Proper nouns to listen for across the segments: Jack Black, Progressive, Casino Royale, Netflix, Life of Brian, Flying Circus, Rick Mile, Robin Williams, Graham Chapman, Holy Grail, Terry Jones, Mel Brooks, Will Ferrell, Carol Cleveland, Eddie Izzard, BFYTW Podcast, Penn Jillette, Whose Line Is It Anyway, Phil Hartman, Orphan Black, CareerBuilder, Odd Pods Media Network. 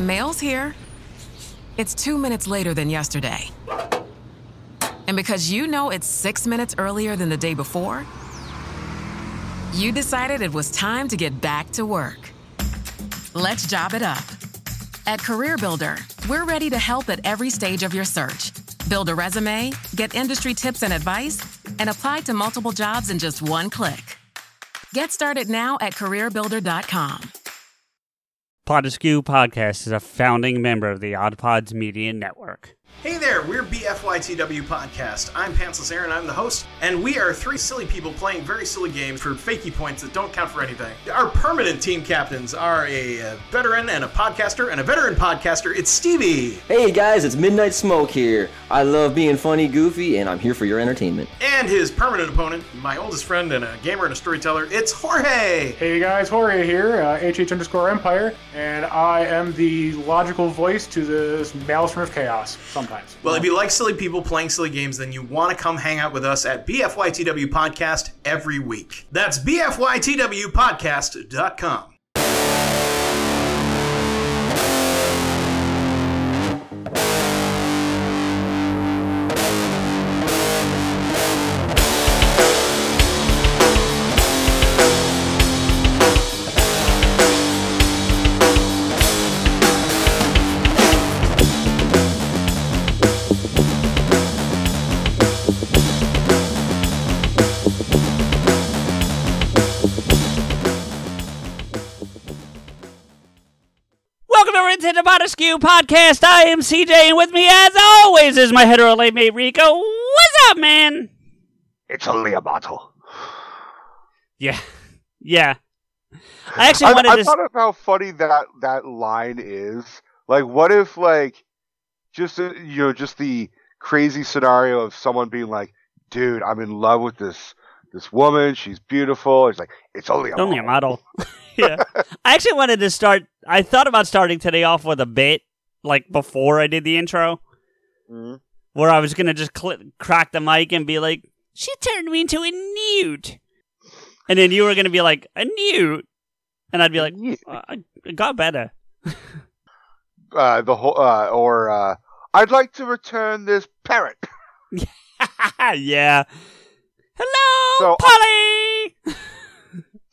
Mail's here. It's 2 minutes later than yesterday. And because you know it's 6 minutes earlier than the day before, you decided it was time to get back to work. Let's job it up. At CareerBuilder, we're ready to help at every stage of your search. Build a resume, get industry tips and advice, and apply to multiple jobs in just one click. Get started now at CareerBuilder.com. Pod Askew Podcast is a founding member of the Odd Pods Media Network. Hey there, we're BFYTW Podcast. I'm Pantsless Aaron, I'm the host, and we are three silly people playing very silly games for fakey points that don't count for anything. Our permanent team captains are a veteran and a podcaster and a veteran podcaster. It's Stevie. Hey guys, it's Midnight Smoke here. I love being funny, goofy, and I'm here for your entertainment. And his permanent opponent, my oldest friend and a gamer and a storyteller, it's Jorge. Hey guys, Jorge here, HH_Empire, and I am the logical voice to this maelstrom of chaos. Sometimes. Well, if you like silly people playing silly games, then you want to come hang out with us at BFYTW Podcast every week. That's BFYTWpodcast.com. Pod Askew Podcast. I am CJ, and with me, as always, is my hetero late mate Rico. What's up, man? It's only a bottle. Yeah. I thought of how funny that line is. Like, what if, like, just the crazy scenario of someone being like, "Dude, I'm in love with this woman. She's beautiful." It's like, it's only a model. Yeah. I actually wanted to start. I thought about starting today off with a bit, like before I did the intro, where I was gonna just crack the mic and be like, "She turned me into a newt," and then you were gonna be like, "A newt," and I'd be like, "I got better." I'd like to return this parrot. Yeah. Hello, Polly.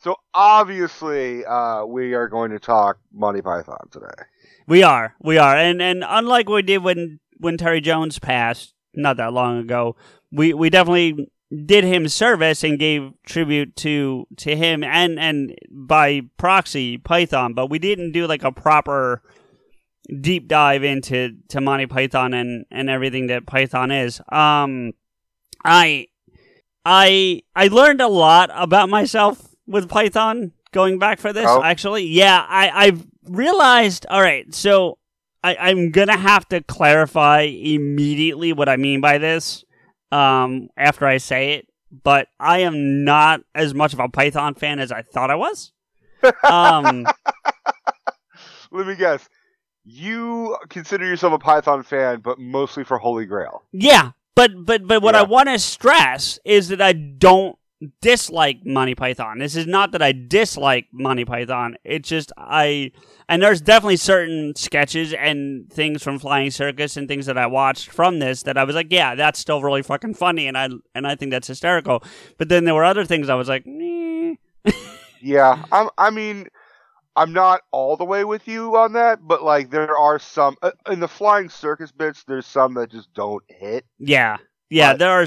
So, obviously, we are going to talk Monty Python today. We are. And unlike we did when Terry Jones passed not that long ago, we definitely did him service and gave tribute to him and by proxy, Python. But we didn't do like a proper deep dive into Monty Python and everything that Python is. I learned a lot about myself with Python, going back for this, actually. Yeah, I've realized, all right, so I'm going to have to clarify immediately what I mean by this after I say it, but I am not as much of a Python fan as I thought I was. Let me guess. You consider yourself a Python fan, but mostly for Holy Grail. Yeah, but what I want to stress is that I don't dislike Monty Python. This is not that I dislike Monty Python. It's just and there's definitely certain sketches and things from Flying Circus and things that I watched from this that I was like, yeah, that's still really fucking funny, and I think that's hysterical. But then there were other things I was like, meh. Yeah, I mean, I'm not all the way with you on that, but like there are some in the Flying Circus bits. There's some that just don't hit. Yeah, but, there are.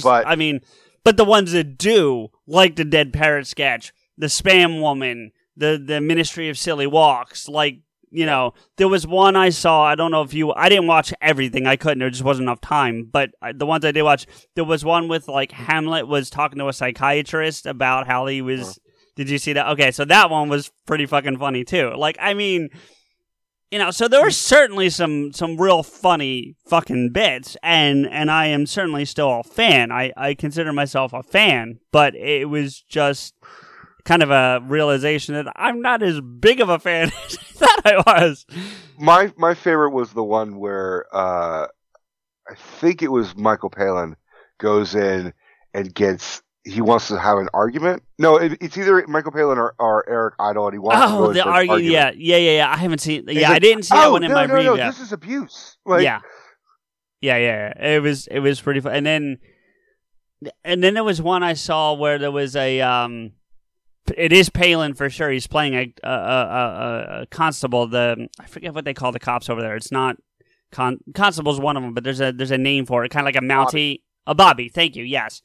But the ones that do, like the Dead Parrot sketch, the Spam Woman, the Ministry of Silly Walks, like, you know, there was one I saw, I don't know if you, I didn't watch everything, I couldn't, there just wasn't enough time, but the ones I did watch, there was one with, like, Hamlet was talking to a psychiatrist about how he was, did you see that? Okay, so that one was pretty fucking funny, too. Like, I mean, you know, so there were certainly some real funny fucking bits, and I am certainly still a fan. I consider myself a fan, but it was just kind of a realization that I'm not as big of a fan as I thought I was. My favorite was the one where I think it was Michael Palin goes in and gets he wants to have an argument. No, it's either Michael Palin or Eric Idle, and he wants to go the argument. Yeah. I haven't seen. Yeah, I didn't see that one in my preview. No, this is abuse. Like, yeah. It was pretty fun. And then there was one I saw where there was a. It is Palin for sure. He's playing a constable. I forget what they call the cops over there. It's not constable's one of them, but there's a name for it. Kind of like a Mountie. A Bobby, thank you, yes.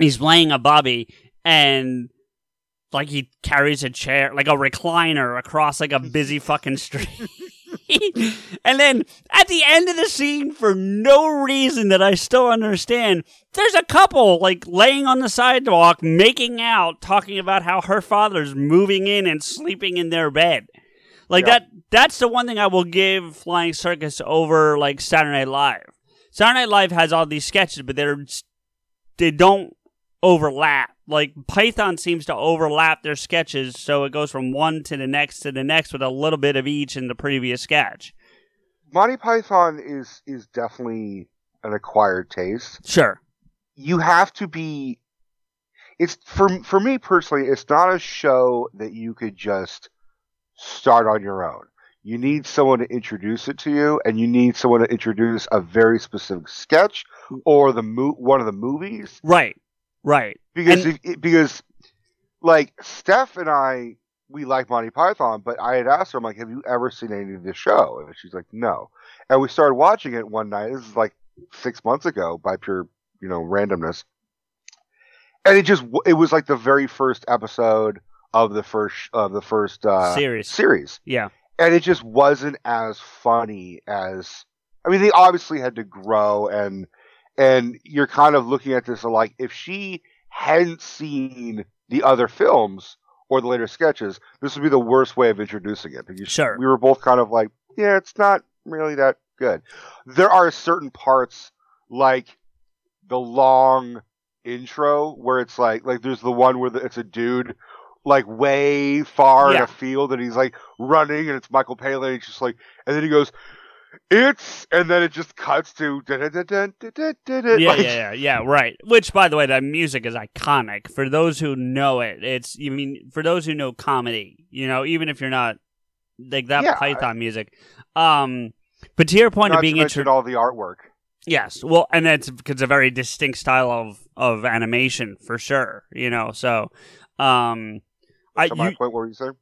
He's playing a Bobby, and like he carries a chair, like a recliner, across like a busy fucking street. And then at the end of the scene, for no reason that I still understand, there's a couple like laying on the sidewalk, making out, talking about how her father's moving in and sleeping in their bed. Like yep. That's the one thing I will give Flying Circus over like Saturday Night Live. Saturday Night Live has all these sketches, but they don't overlap. Like, Python seems to overlap their sketches, so it goes from one to the next with a little bit of each in the previous sketch. Monty Python is definitely an acquired taste. Sure. You have to be... It's for me, personally, it's not a show that you could just start on your own. You need someone to introduce it to you, and you need someone to introduce a very specific sketch or the one of the movies. Right. Because like Steph and I, we like Monty Python, but I had asked her, I'm like, "Have you ever seen any of this show?" And she's like, "No." And we started watching it one night. This is like 6 months ago, by pure randomness. And it was like the very first episode of the first series. Yeah. And it just wasn't as funny as... I mean, they obviously had to grow, and you're kind of looking at this like, if she hadn't seen the other films or the later sketches, this would be the worst way of introducing it. Because sure. We were both kind of like, yeah, it's not really that good. There are certain parts, like the long intro, where it's like there's the one where it's a dude... like way far in a field, and he's like running, and it's Michael Palin. And he's just like, and then he goes, and then it just cuts to right. Which, by the way, that music is iconic. For those who know it, for those who know comedy, even if you're not like that Python music. But to your point of being interested, all the artwork. Yes, well, and that's because a very distinct style of animation for sure. So. What were you saying?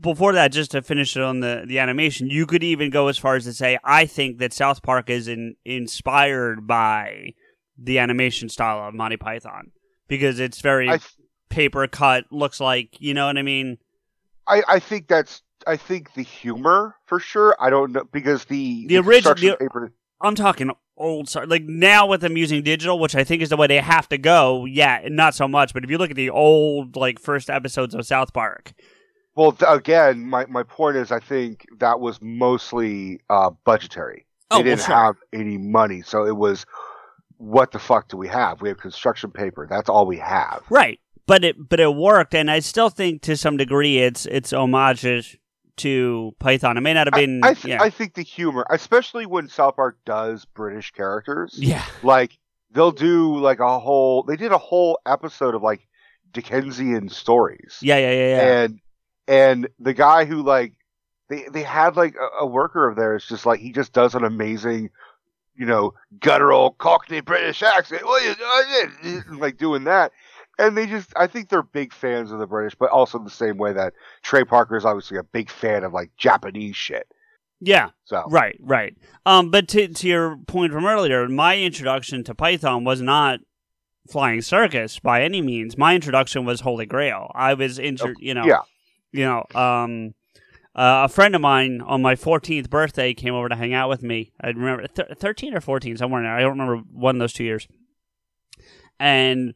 Before that, just to finish it on the animation, you could even go as far as to say, I think that South Park is inspired by the animation style of Monty Python, because it's very paper cut, looks like, you know what I mean? I think the humor for sure. I don't know, because the original paper. I'm talking old, like now with them using digital, which I think is the way they have to go. Yeah, not so much. But if you look at the old, like first episodes of South Park. Well, again, my point is, I think that was mostly budgetary. They didn't have any money, so it was, what the fuck do we have? We have construction paper. That's all we have. Right, but it worked, and I still think to some degree it's homages to Python. It may not have been... I think the humor, especially when South Park does British characters. Yeah. Like, they'll do like a whole... They did a whole episode of like Dickensian stories. Yeah. And the guy who like... They had like a worker of theirs just like... He just does an amazing, guttural Cockney British accent. Like doing that. And they just, I think they're big fans of the British, but also the same way that Trey Parker is obviously a big fan of like Japanese shit. Yeah. So right. But to your point from earlier, my introduction to Python was not Flying Circus by any means. My introduction was Holy Grail. I was a friend of mine on my 14th birthday came over to hang out with me. I remember 13 or 14, somewhere in there. I don't remember one of those 2 years. And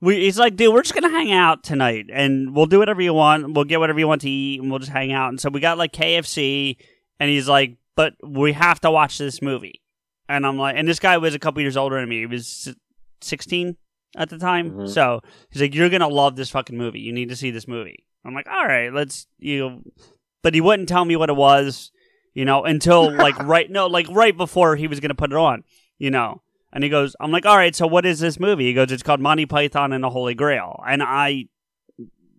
he's like, dude, we're just going to hang out tonight, and we'll do whatever you want. We'll get whatever you want to eat, and we'll just hang out. And so we got, like, KFC, and he's like, but we have to watch this movie. And I'm like, and this guy was a couple years older than me. He was 16 at the time. Mm-hmm. So he's like, you're going to love this fucking movie. You need to see this movie. I'm like, all right, but he wouldn't tell me what it was, until, like, right before he was going to put it on. And he goes, I'm like, all right, so what is this movie? He goes, it's called Monty Python and the Holy Grail. And I,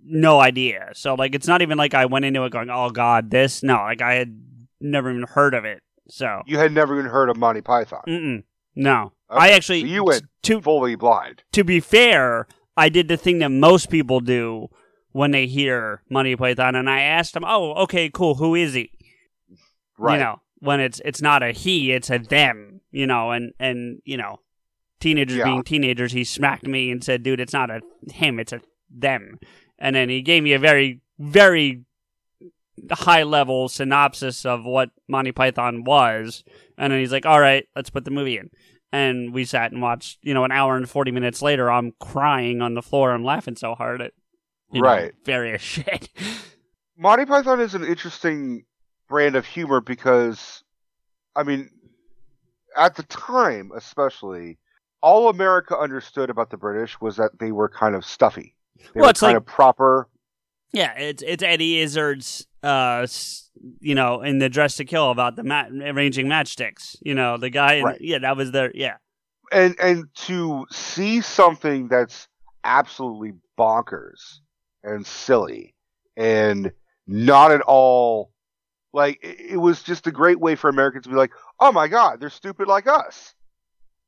no idea. So, like, it's not even like I went into it going, oh, God, this. No, like, I had never even heard of it. So you had never even heard of Monty Python? Mm-mm. No. Okay. I actually... So you went fully blind. To be fair, I did the thing that most people do when they hear Monty Python, and I asked him, oh, okay, cool, who is he? Right. You know, when it's not a he, it's a them, you know, and you know, teenagers being teenagers, he smacked me and said, dude, it's not a him, it's a them. And then he gave me a very, very high-level synopsis of what Monty Python was, and then he's like, all right, let's put the movie in. And we sat and watched, you know, an hour and 40 minutes later, I'm crying on the floor. I'm laughing so hard at know, various shit. Monty Python is an interesting brand of humor because, I mean, at the time, especially, all America understood about the British was that they were kind of stuffy. They were kind of proper. Yeah, it's Eddie Izzard's, you know, in The Dress to Kill about the arranging matchsticks. You know, the guy, right. Yeah, that was their, yeah. And to see something that's absolutely bonkers and silly and not at all, like, it was just a great way for Americans to be like, oh my God, they're stupid like us.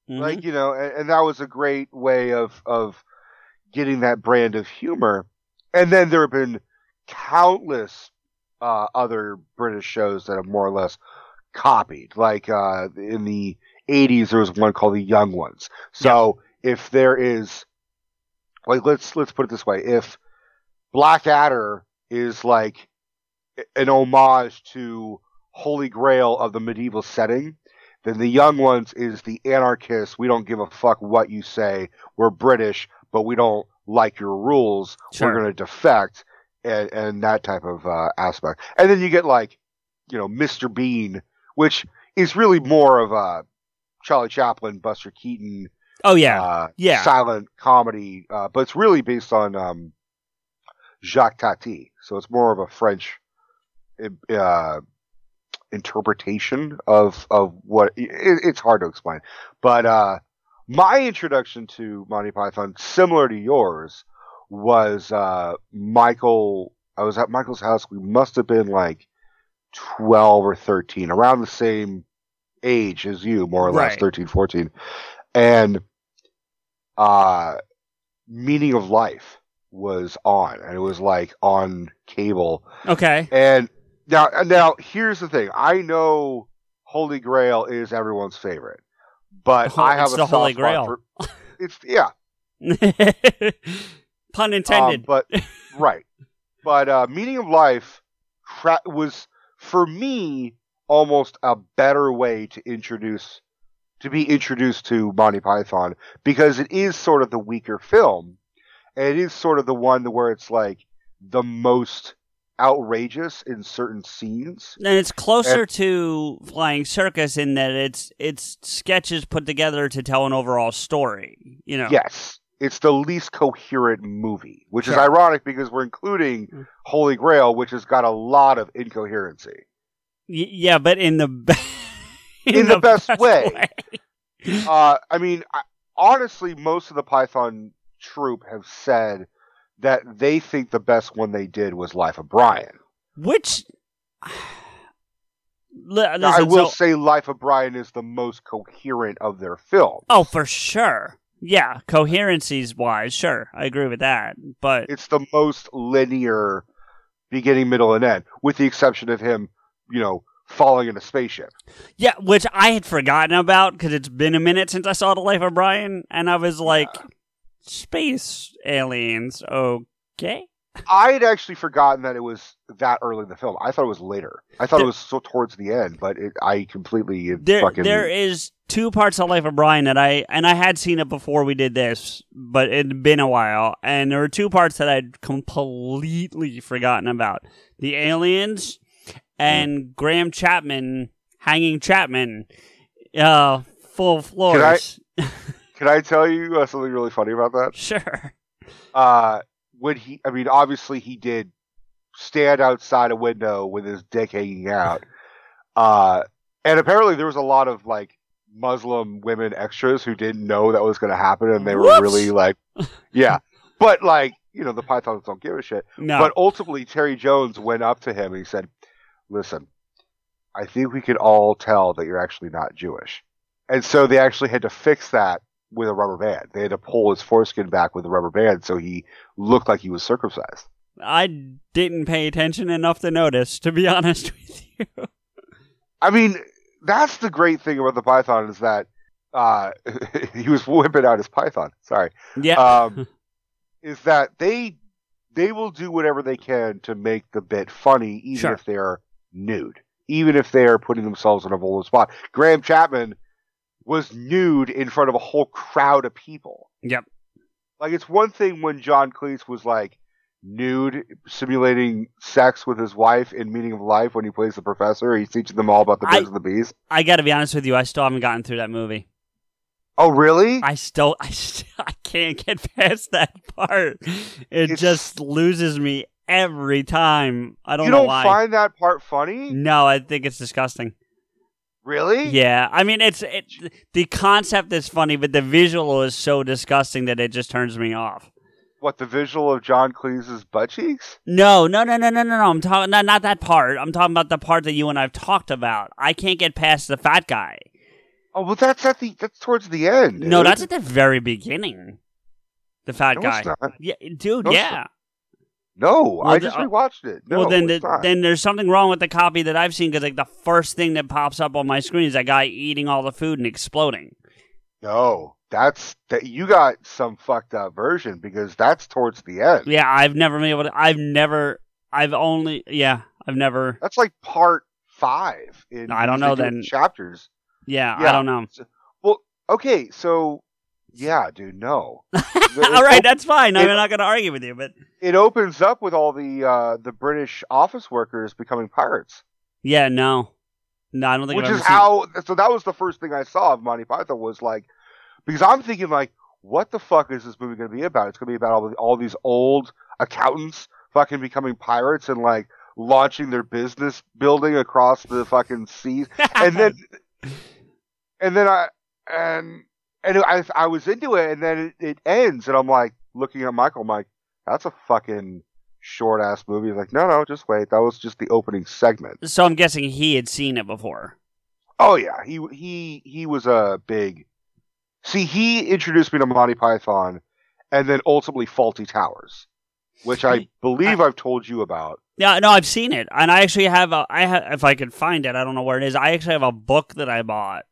Mm-hmm. Like, you know, and that was a great way of getting that brand of humor. And then there have been countless other British shows that have more or less copied. Like in the 80s, there was one called The Young Ones. So if there is, like, let's put it this way: if Blackadder is like an homage to Holy Grail of the medieval setting, then The Young Ones is the anarchist. We don't give a fuck what you say. We're British, but we don't like your rules. Sure. We're going to defect, and that type of aspect. And then you get, like, you know, Mr. Bean, which is really more of a Charlie Chaplin, Buster Keaton, silent comedy, but it's really based on Jacques Tati, so it's more of a French interpretation of what it's hard to explain, but my introduction to Monty Python, similar to yours, was Michael. I was at Michael's house. We must have been like 12 or 13, around the same age as you, more or less, 13, 14. And Meaning of Life was on, and it was like on cable. Okay. And now here's the thing. I know Holy Grail is everyone's favorite. But I have a Holy Grail. Pun intended. But Meaning of Life was, for me, almost a better way to be introduced to Monty Python, because it is sort of the weaker film, and it is sort of the one where it's like the most outrageous in certain scenes, and it's closer to Flying Circus in that it's sketches put together to tell an overall story. You know, yes, it's the least coherent movie, which is ironic because we're including Holy Grail, which has got a lot of incoherency. Yeah, but in the in the best way. I mean, honestly, most of the Python troupe have said that they think the best one they did was Life of Brian. Which, listen, I will say Life of Brian is the most coherent of their films. Oh, for sure. Yeah, coherencies-wise, sure. I agree with that. But it's the most linear beginning, middle, and end, with the exception of him, you know, falling in a spaceship. Yeah, which I had forgotten about because it's been a minute since I saw The Life of Brian, and I was like... Yeah. Space aliens, okay. I had actually forgotten that it was that early in the film. I thought it was later. I thought it was so towards the end, but There is two parts of Life of Brian that I had seen it before we did this, but it'd been a while, and there were two parts that I'd completely forgotten about: the aliens and Graham Chapman hanging Chapman, full floors. Can I tell you something really funny about that? Sure. Obviously he did stand outside a window with his dick hanging out. And apparently there was a lot of, like, Muslim women extras who didn't know that was going to happen, and they were really like, yeah. But like, you know, the Pythons don't give a shit. No. But ultimately, Terry Jones went up to him and he said, listen, I think we can all tell that you're actually not Jewish. And so they actually had to fix that with a rubber band. They had to pull his foreskin back with a rubber band so he looked like he was circumcised. I didn't pay attention enough to notice, to be honest with you. I mean, that's the great thing about the Python is that he was whipping out his Python. Sorry. Yeah. Is that they will do whatever they can to make the bit funny, even if they're nude, even if they are putting themselves in a vulnerable spot. Graham Chapman was nude in front of a whole crowd of people. Yep. Like, it's one thing when John Cleese was like nude simulating sex with his wife in Meaning of Life when he plays the professor. He's teaching them all about the birds and the bees. I got to be honest with you, I still haven't gotten through that movie. Oh, really? I can't get past that part. It just loses me every time. I don't know why. You don't find that part funny? No, I think it's disgusting. Really? Yeah. I mean, the concept is funny, but the visual is so disgusting that it just turns me off. What, the visual of John Cleese's butt cheeks? No. I'm talking not that part. I'm talking about the part that you and I've talked about. I can't get past the fat guy. Oh, well, that's towards the end. Dude. No, that's at the very beginning. The fat guy. It's not. Yeah, dude. No, yeah. No, I just rewatched it. No, well, then there's something wrong with the copy that I've seen, because like the first thing that pops up on my screen is that guy eating all the food and exploding. No, you got some fucked up version, because that's towards the end. Yeah, I've never been able to. I've never. That's like part 5 in I don't know then chapters. Yeah, I don't know. Well, okay, so. Yeah, dude, no. All right, that's fine. I'm not going to argue with you, but it opens up with all the British office workers becoming pirates. Yeah, no, I don't think. So that was the first thing I saw of Monty Python, was like, because I'm thinking like, what the fuck is this movie going to be about? It's going to be about all these old accountants fucking becoming pirates and like launching their business building across the fucking seas, And I was into it, and then it ends, and I'm like, looking at Michael, I'm like, that's a fucking short-ass movie. He's like, no, just wait. That was just the opening segment. So I'm guessing he had seen it before. Oh, yeah. He was a big... See, he introduced me to Monty Python, and then ultimately Fawlty Towers, which I believe I've told you about. Yeah, no, I've seen it, and I actually have if I could find it, I don't know where it is, I actually have a book that I bought.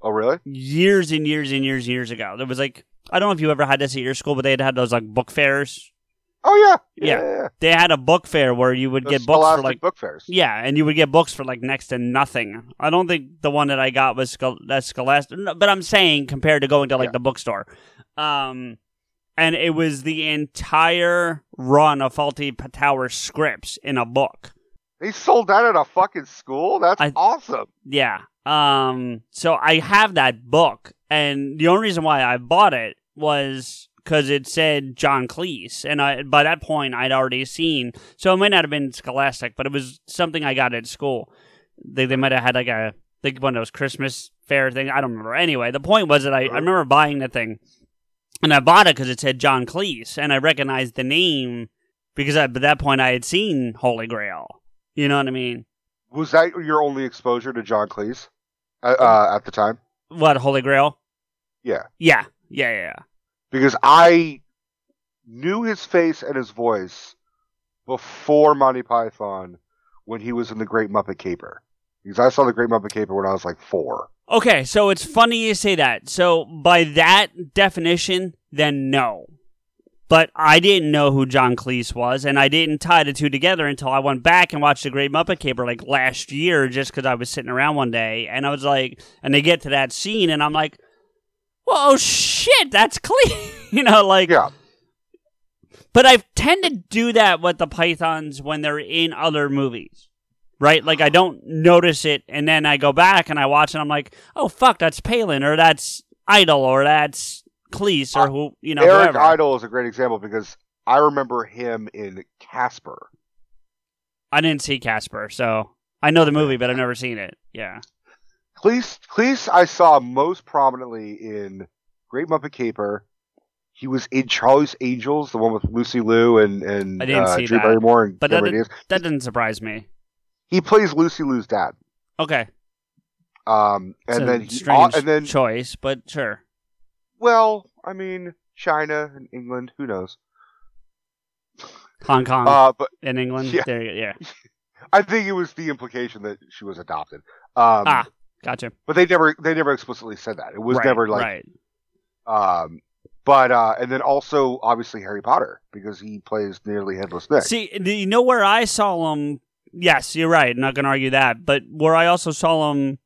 Oh, really? Years and years and years and years ago. There was like, I don't know if you ever had this at your school, but they'd had those like book fairs. Oh, yeah. Yeah. They had a book fair where you would get books for like... book fairs. Yeah, and you would get books for like next to nothing. I don't think the one that I got was Scholastic, but I'm saying compared to going to like the bookstore. And it was the entire run of Fawlty Towers scripts in a book. They sold that at a fucking school? That's awesome. Yeah. So I have that book, and the only reason why I bought it was because it said John Cleese, and by that point I'd already seen, so it might not have been Scholastic, but it was something I got at school. They might have had like one of those Christmas fair thing. I don't remember. Anyway, the point was that I remember buying the thing, and I bought it because it said John Cleese, and I recognized the name because by that point I had seen Holy Grail. You know what I mean? Was that your only exposure to John Cleese? At the time? What, Holy Grail? Yeah. Because I knew his face and his voice before Monty Python when he was in The Great Muppet Caper. Because I saw The Great Muppet Caper when I was like 4. Okay, so it's funny you say that. So by that definition, then no. But I didn't know who John Cleese was, and I didn't tie the two together until I went back and watched The Great Muppet Caper like last year, just because I was sitting around one day, and I was like, and they get to that scene, and I'm like, well, oh shit, that's Cleese, you know, like. Yeah. But I tend to do that with the Pythons when they're in other movies, right? Like I don't notice it, and then I go back and I watch, and I'm like, oh fuck, that's Palin, or that's Idle, or that's Cleese, or who, you know, Eric Idle is a great example because I remember him in Casper. I didn't see Casper, so I know the movie, but I've never seen it. Yeah. Cleese I saw most prominently in Great Muppet Caper. He was in Charlie's Angels, the one with Lucy Liu and I didn't see Drew that. Barrymore. And but that didn't surprise me. He plays Lucy Liu's dad. Okay. It's a strange choice, but sure. Well, I mean, China and England, who knows? Hong Kong and England. Yeah. There you go, yeah. I think it was the implication that she was adopted. Gotcha. But they never explicitly said that. It was never like. Right. And then also obviously Harry Potter, because he plays nearly Headless Nick. See, you know where I saw him? Yes, you're right. I'm not going to argue that. But where I also saw him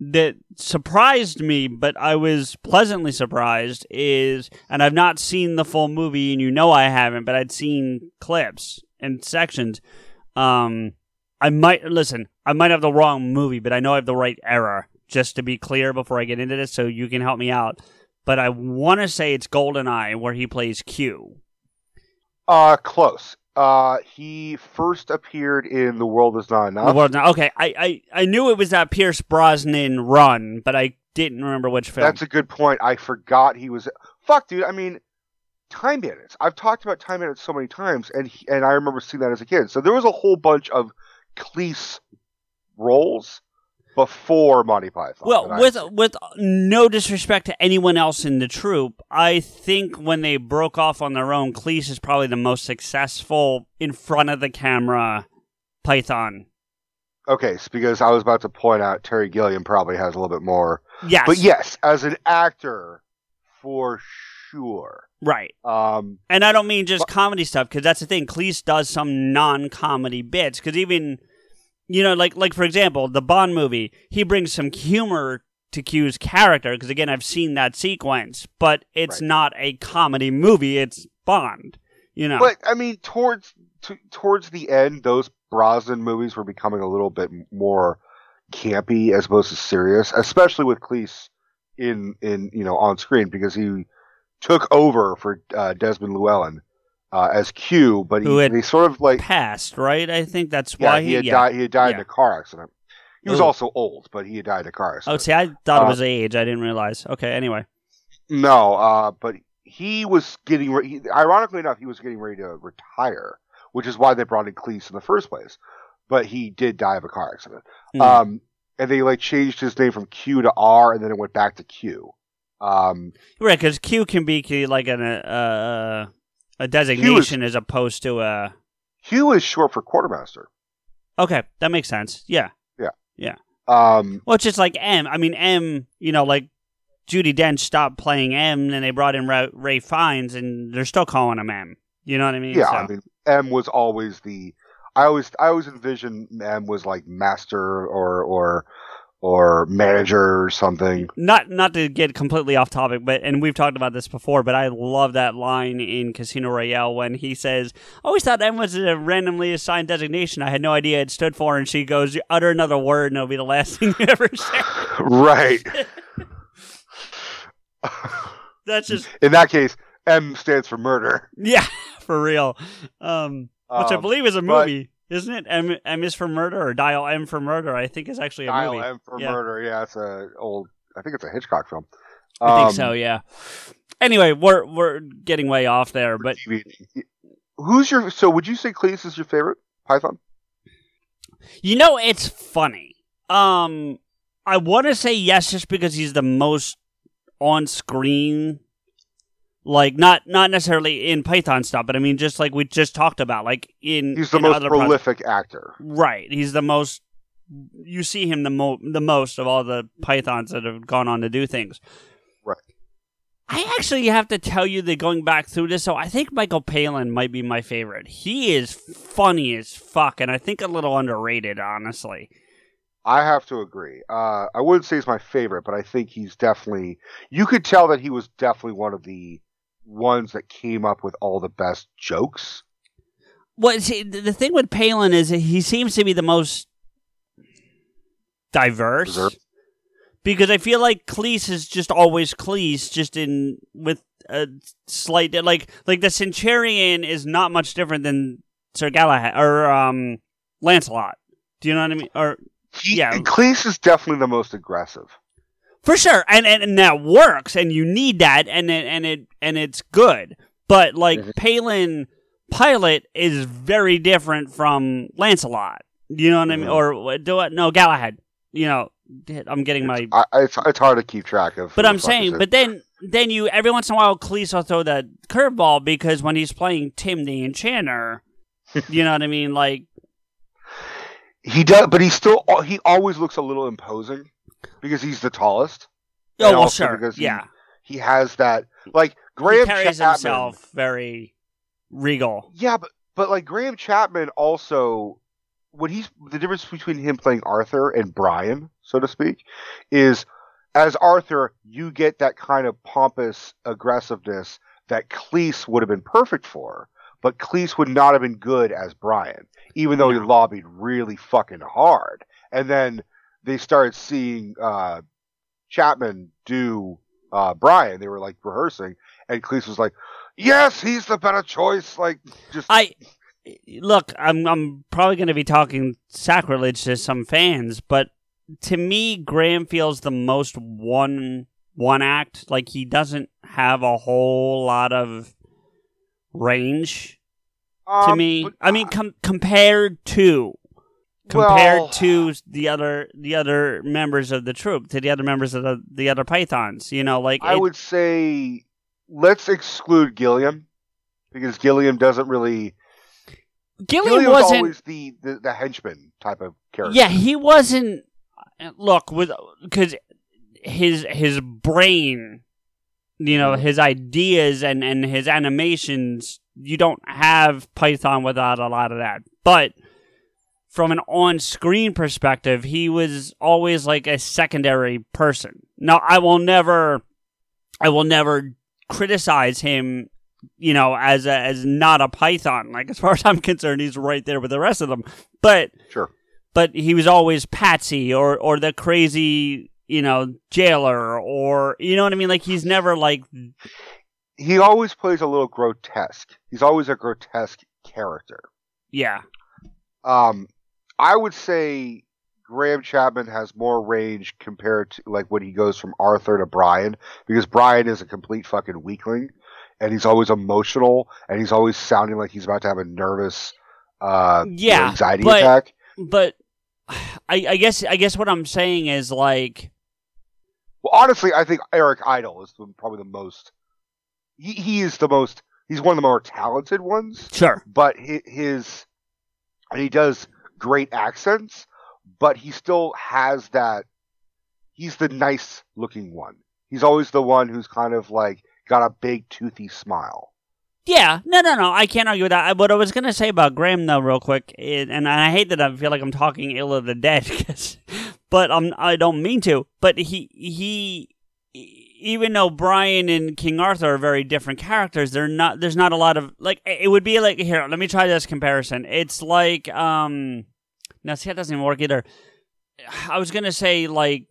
that surprised me, but I was pleasantly surprised, is, and I've not seen the full movie, and you know I haven't, but I'd seen clips and sections. I might have the wrong movie, but I know I have the right era, just to be clear before I get into this, so you can help me out. But I want to say it's GoldenEye, where he plays Q. Close. He first appeared in The World Is Not Enough. Okay, I knew it was that Pierce Brosnan run, but I didn't remember which film. That's a good point. I forgot he was... Fuck, dude, I mean, Time Bandits. I've talked about Time Bandits so many times, and I remember seeing that as a kid. So there was a whole bunch of Cleese roles before Monty Python. Well, with no disrespect to anyone else in the troupe, I think when they broke off on their own, Cleese is probably the most successful in front of the camera Python. Okay, so because I was about to point out Terry Gilliam probably has a little bit more. Yes. But yes, as an actor, for sure. Right. And I don't mean just comedy stuff, because that's the thing. Cleese does some non-comedy bits, because even... You know, like for example, the Bond movie, he brings some humor to Q's character, because again, I've seen that sequence, but it's not a comedy movie, it's Bond, you know. But, I mean, towards the end, those Brosnan movies were becoming a little bit more campy as opposed to serious, especially with Cleese in on screen, because he took over for Desmond Llewellyn. As Q, but he sort of like passed, right? I think that's why he had died in a car accident. He was also old, but he had died in a car accident. Oh, see, I thought it was age. I didn't realize. Okay, anyway. No, but he was getting ironically enough, he was getting ready to retire, which is why they brought in Cleese in the first place. But he did die of a car accident, and they like changed his name from Q to R, and then it went back to Q. Right, because Q can be like an. A designation as opposed to a... Q is short for quartermaster. Okay, that makes sense. Yeah. Well, it's just like M. I mean, M, you know, like Judi Dench stopped playing M, and they brought in Ray Fiennes, and they're still calling him M. You know what I mean? Yeah, so. I mean, M was always the... I always envisioned M was like master or manager or something. Not to get completely off topic, but we've talked about this before, but I love that line in Casino Royale when he says, I always thought M was a randomly assigned designation I had no idea it stood for, and she goes, utter another word and it'll be the last thing you ever say. Right. That's just... In that case, M stands for murder. Yeah, for real. Which I believe is a movie. Isn't it M is for Murder, or Dial M for Murder? I think it's actually a movie. Dial M for Murder, yeah. It's I think it's a Hitchcock film. I think so, yeah. Anyway, we're getting way off there, but so would you say Cleese is your favorite Python? You know, it's funny. I want to say yes, just because he's the most on screen. Like, not necessarily in Python stuff, but I mean, just like we just talked about, like in he's the in most other prolific actor, right? He's the most. You see him the most of all the Pythons that have gone on to do things, right? I actually have to tell you that going back through this, so I think Michael Palin might be my favorite. He is funny as fuck, and I think a little underrated, honestly. I have to agree. I wouldn't say he's my favorite, but I think he's definitely. You could tell that he was definitely one of the. Ones that came up with all the best jokes. Well, see, the thing with Palin is he seems to be the most diverse. Preserve. Because I feel like Cleese is just always Cleese, just in with a slight like the Centurion is not much different than Sir Galahad or Lancelot. Do you know what I mean? Or Cleese is definitely the most aggressive. For sure, and that works, and you need that, and it's good. But Palin Pilot is very different from Lancelot. You know what I mean? Or Galahad. You know, I'm getting it's hard to keep track of. But I'm saying, then you every once in a while, Cleese will throw that curveball because when he's playing Tim the Enchanter, you know what I mean? Like he does, but he always looks a little imposing. Because he's the tallest. Oh, well, sure. Because he has that, like, Graham Chapman. He carries himself very regal. Yeah, but like, Graham Chapman also, the difference between him playing Arthur and Brian, so to speak, is, as Arthur, you get that kind of pompous aggressiveness that Cleese would have been perfect for, but Cleese would not have been good as Brian, even though he lobbied really fucking hard. And then they started seeing Chapman do Brian. They were like rehearsing, and Cleese was like, "Yes, he's the better choice." Like, just I'm probably going to be talking sacrilege to some fans, but to me, Graham feels the most one act. Like he doesn't have a whole lot of range. To me, I mean, compared to. To the other members of the troupe, to the other members of the other Pythons, you know, like I would say, let's exclude Gilliam because Gilliam doesn't really. Gilliam wasn't always the henchman type of character. Yeah, he wasn't. Look, because his brain, you know, his ideas and his animations, you don't have Python without a lot of that, but. From an on-screen perspective, he was always like a secondary person. Now, I will never criticize him, you know, as not a Python. Like as far as I'm concerned, he's right there with the rest of them. But sure, but he was always Patsy or the crazy, you know, jailer or you know what I mean. Like he's never like he always plays a little grotesque. He's always a grotesque character. Yeah. I would say Graham Chapman has more range compared to like when he goes from Arthur to Brian, because Brian is a complete fucking weakling, and he's always emotional, and he's always sounding like he's about to have a nervous anxiety attack. But I guess what I'm saying is like, well, honestly, I think Eric Idle is probably the most. He is the most. He's one of the more talented ones. Sure, but his. And he does great accents, but he still has that. He's the nice looking one. He's always the one who's kind of like got a big toothy smile. Yeah, no. I can't argue with that. What I was going to say about Graham, though, real quick, and I hate that I feel like I'm talking ill of the dead, but I don't mean to. But he even though Brian and King Arthur are very different characters, there's not a lot of, like, it would be like, here, let me try this comparison. It's like, now see, that doesn't even work either. I was going to say, like,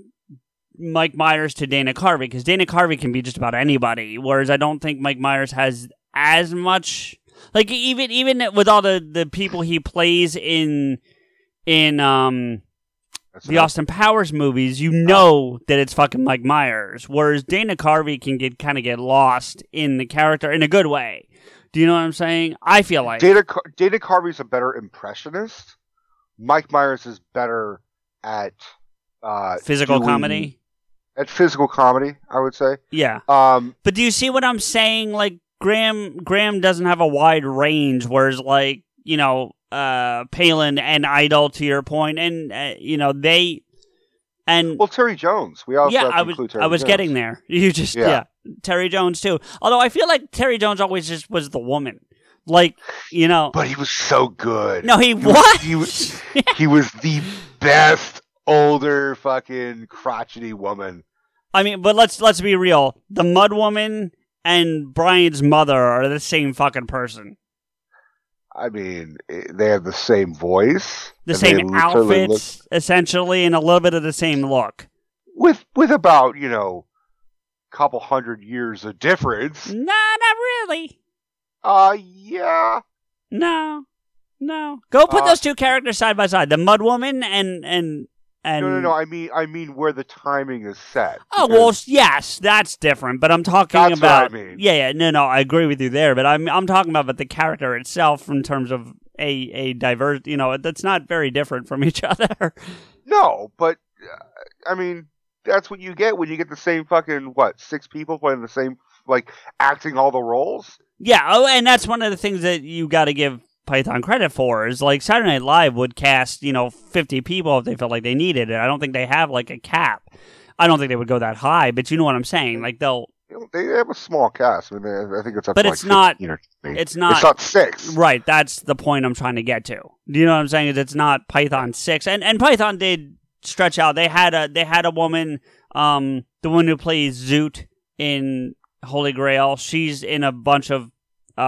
Mike Myers to Dana Carvey, because Dana Carvey can be just about anybody, whereas I don't think Mike Myers has as much, like, even with all the people he plays in the Austin Powers movies, you know that it's fucking Mike Myers, whereas Dana Carvey can get lost in the character in a good way. Do you know what I'm saying? I feel like Dana Carvey's a better impressionist. Mike Myers is better at comedy. At physical comedy, I would say. Yeah. But do you see what I'm saying? Like Graham doesn't have a wide range, whereas like you know. Palin and Idle, to your point, and you know they and well Terry Jones. We also have to include Terry Jones. I was getting there. You just Terry Jones too. Although I feel like Terry Jones always just was the woman, like you know. But he was so good. No, he was the best older fucking crotchety woman. I mean, but let's be real. The Mud Woman and Brian's mother are the same fucking person. I mean, they have the same voice, the same outfits, essentially, and a little bit of the same look. With about you know, a couple hundred years of difference. No, not really. Yeah. No. Go put those two characters side by side: the Mud Woman and And no. I mean where the timing is set. Oh, well, yes, that's different. But I'm talking that's about. What I mean. Yeah. No. I agree with you there. But I'm talking about the character itself in terms of a diverse. You know, that's not very different from each other. No, but I mean, that's what you get when you get the same fucking six people playing the same acting all the roles. Yeah. Oh, and that's one of the things that you got to give Python credit for is Saturday Night Live would cast 50 people if they felt like they needed it. I don't think they have a cap. I don't think they would go that high, but you know what I'm saying. They have a small cast. I mean, I think it's up. But to it's not six. Right. That's the point I'm trying to get to. Do you know what I'm saying? Is it's not Python 6, and Python did stretch out. They had a woman, the one who plays Zoot in Holy Grail. She's in a bunch of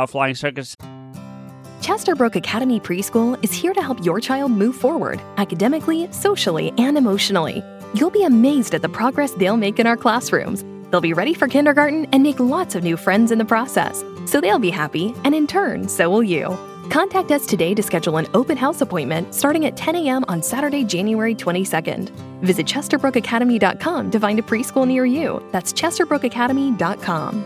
Flying Circus. Chesterbrook Academy Preschool is here to help your child move forward academically, socially, and emotionally. You'll be amazed at the progress they'll make in our classrooms. They'll be ready for kindergarten and make lots of new friends in the process. So they'll be happy, and in turn, so will you. Contact us today to schedule an open house appointment starting at 10 a.m. on Saturday, January 22nd. Visit ChesterbrookAcademy.com to find a preschool near you. That's ChesterbrookAcademy.com.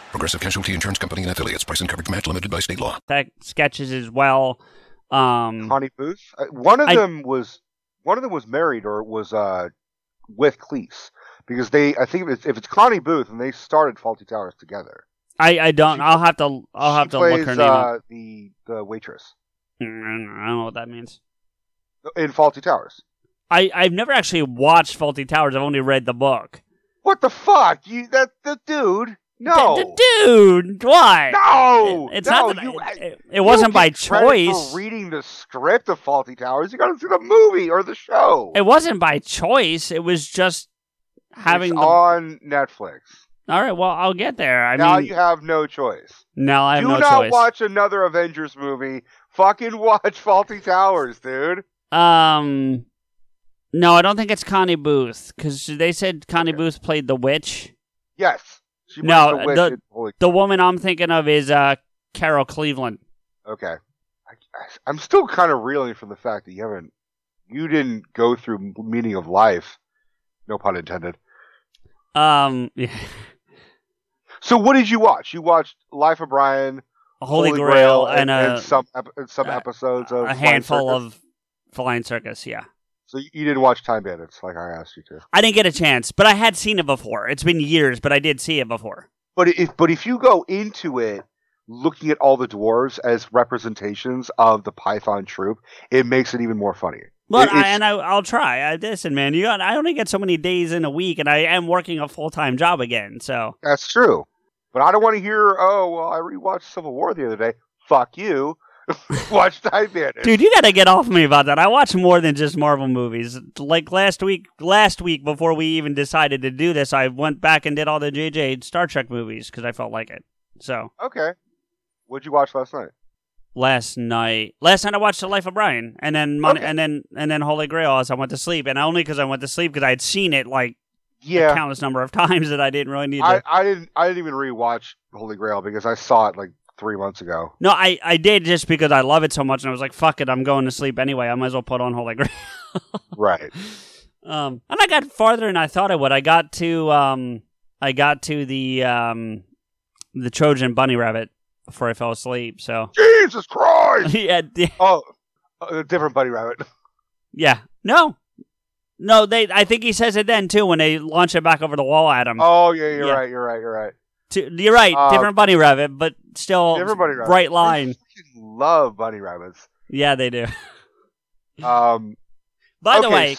Progressive Casualty Insurance Company and Affiliates. Price and coverage match limited by state law. That sketches as well. Connie Booth. One of them was married or was with Cleese because I think if it's Connie Booth and they started Fawlty Towers together. I'll have to look her name up. The waitress. I don't know what that means. In Fawlty Towers. I've never actually watched Fawlty Towers. I've only read the book. What the fuck? That dude. No, dude, why? No, it wasn't by choice. For reading the script of Fawlty Towers, you got to see the movie or the show. It wasn't by choice. It was just having on Netflix. All right, well, I'll get there. Now you have no choice. No, I have no choice. Do not watch another Avengers movie. Fucking watch Fawlty Towers, dude. No, I don't think it's Connie Booth because they said Connie Booth played the witch. Yes. No, the woman I'm thinking of is Carol Cleveland. Okay. I'm still kind of reeling from the fact that you didn't go through Meaning of Life. No pun intended. Yeah. So what did you watch? You watched Life of Brian, Holy Grail, and some episodes of... A handful of Flying Circus, yeah. So you didn't watch Time Bandits like I asked you to. I didn't get a chance, but I had seen it before. It's been years, but I did see it before. But if you go into it looking at all the dwarves as representations of the Python troupe, it makes it even more funny. Well, I'll try. Listen, man, I only get so many days in a week, and I am working a full-time job again. So that's true. But I don't want to hear, I rewatched Civil War the other day. Fuck you. Watch Time Bandits. Dude, you gotta get off me about that. I watch more than just Marvel movies. Like last week before we even decided to do this, I went back and did all the JJ Star Trek movies because I felt like it. So okay, what'd you watch last night? Last night I watched The Life of Brian, and then and then Holy Grail as I went to sleep, and only because I went to sleep because I had seen it a countless number of times that I didn't really need to. I didn't even rewatch Holy Grail because I saw it 3 months ago. No, I did just because I love it so much, and I was like, fuck it, I'm going to sleep anyway. I might as well put on Holy Grail. Right. And I got farther than I thought I would. I got to the Trojan bunny rabbit before I fell asleep. So Jesus Christ! Yeah. Oh, a different bunny rabbit. Yeah. No. I think he says it then too when they launch it back over the wall at him. Oh yeah, right. You're right. You're right. Different bunny rabbit, but still bright line. I love bunny rabbits. Yeah, they do. By the way,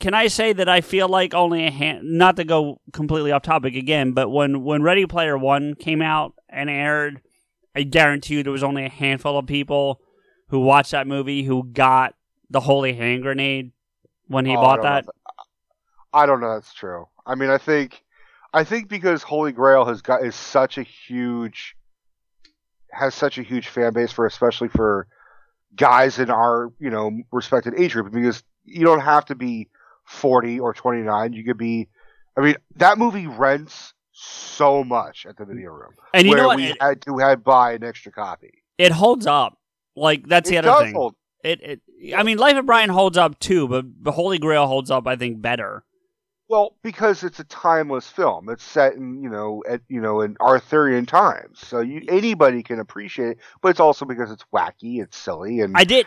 can I say that I feel like only not to go completely off topic again, but when Ready Player One came out and aired, I guarantee you there was only a handful of people who watched that movie who got the holy hand grenade when he bought that. I don't know that's true. I mean, I think because Holy Grail has such a huge fan base, for especially for guys in our, you know, respected age group, because you don't have to be 40 or 29. You could be, I mean, that movie rents so much at the video room, and you know what? we had to buy an extra copy. It holds up. Like, that's the other thing. I mean, Life of Brian holds up too, but Holy Grail holds up, I think, better. Well, because it's a timeless film. It's set in, in Arthurian times, so anybody can appreciate it. But it's also because it's wacky, it's silly, and I did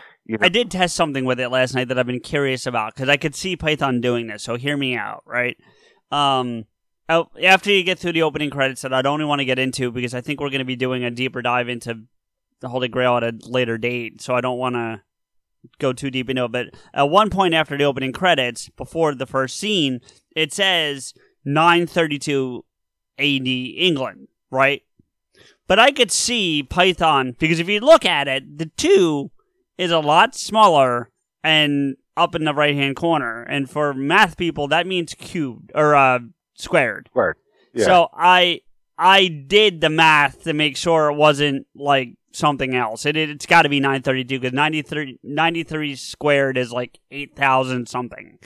test something with it last night that I've been curious about, because I could see Python doing this. So hear me out, right? After you get through the opening credits that I don't even want to get into, because I think we're going to be doing a deeper dive into the Holy Grail at a later date, so I don't want to go too deep into it, but at one point after the opening credits, before the first scene, it says 932 AD England, right? But I could see Python, because if you look at it, the 2 is a lot smaller and up in the right-hand corner, and for math people, that means cubed, or squared. Squared, yeah. So I did the math to make sure it wasn't, like, something else. It's got to be 932, because 93 squared is like 8,000 something.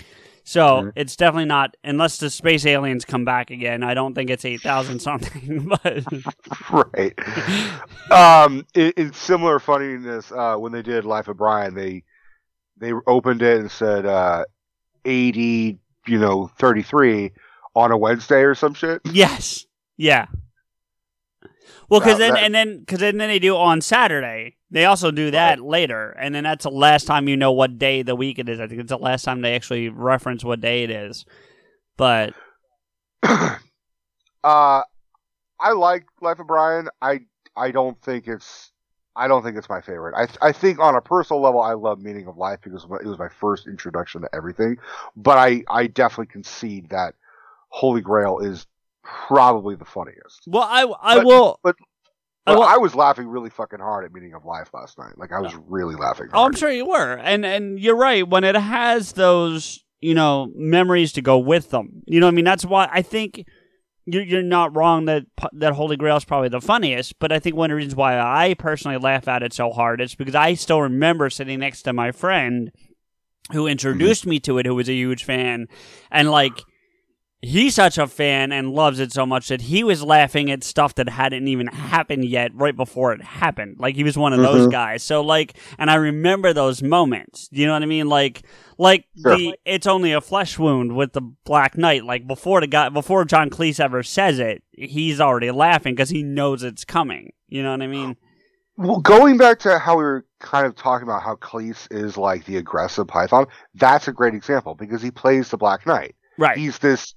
So It's definitely not, unless the space aliens come back again. I don't think it's 8,000 something. But right. In similar funniness, when they did Life of Brian, they opened it and said 33 on a Wednesday or some shit. Yes. Yeah. Well, because then they do on Saturday. They also do that later, and then that's the last time you know what day of the week it is. I think it's the last time they actually reference what day it is. But I like Life of Brian. I don't think it's my favorite. I think on a personal level, I love Meaning of Life because it was my first introduction to everything. But I definitely concede that Holy Grail is probably the funniest. Well, I was laughing really fucking hard at Meaning of Life last night. Like, I was really laughing hard. Oh, I'm sure you were. And you're right. When it has those, memories to go with them, you know what I mean? That's why I think you're not wrong that Holy Grail is probably the funniest, but I think one of the reasons why I personally laugh at it so hard is because I still remember sitting next to my friend who introduced me to it, who was a huge fan, and, like, he's such a fan and loves it so much that he was laughing at stuff that hadn't even happened yet right before it happened. Like, he was one of those guys. So, like, and I remember those moments. You know what I mean? Like sure. It's only a flesh wound with the Black Knight. Like, before John Cleese ever says it, he's already laughing because he knows it's coming. You know what I mean? Well, going back to how we were kind of talking about how Cleese is like the aggressive Python, that's a great example because he plays the Black Knight. Right. He's this,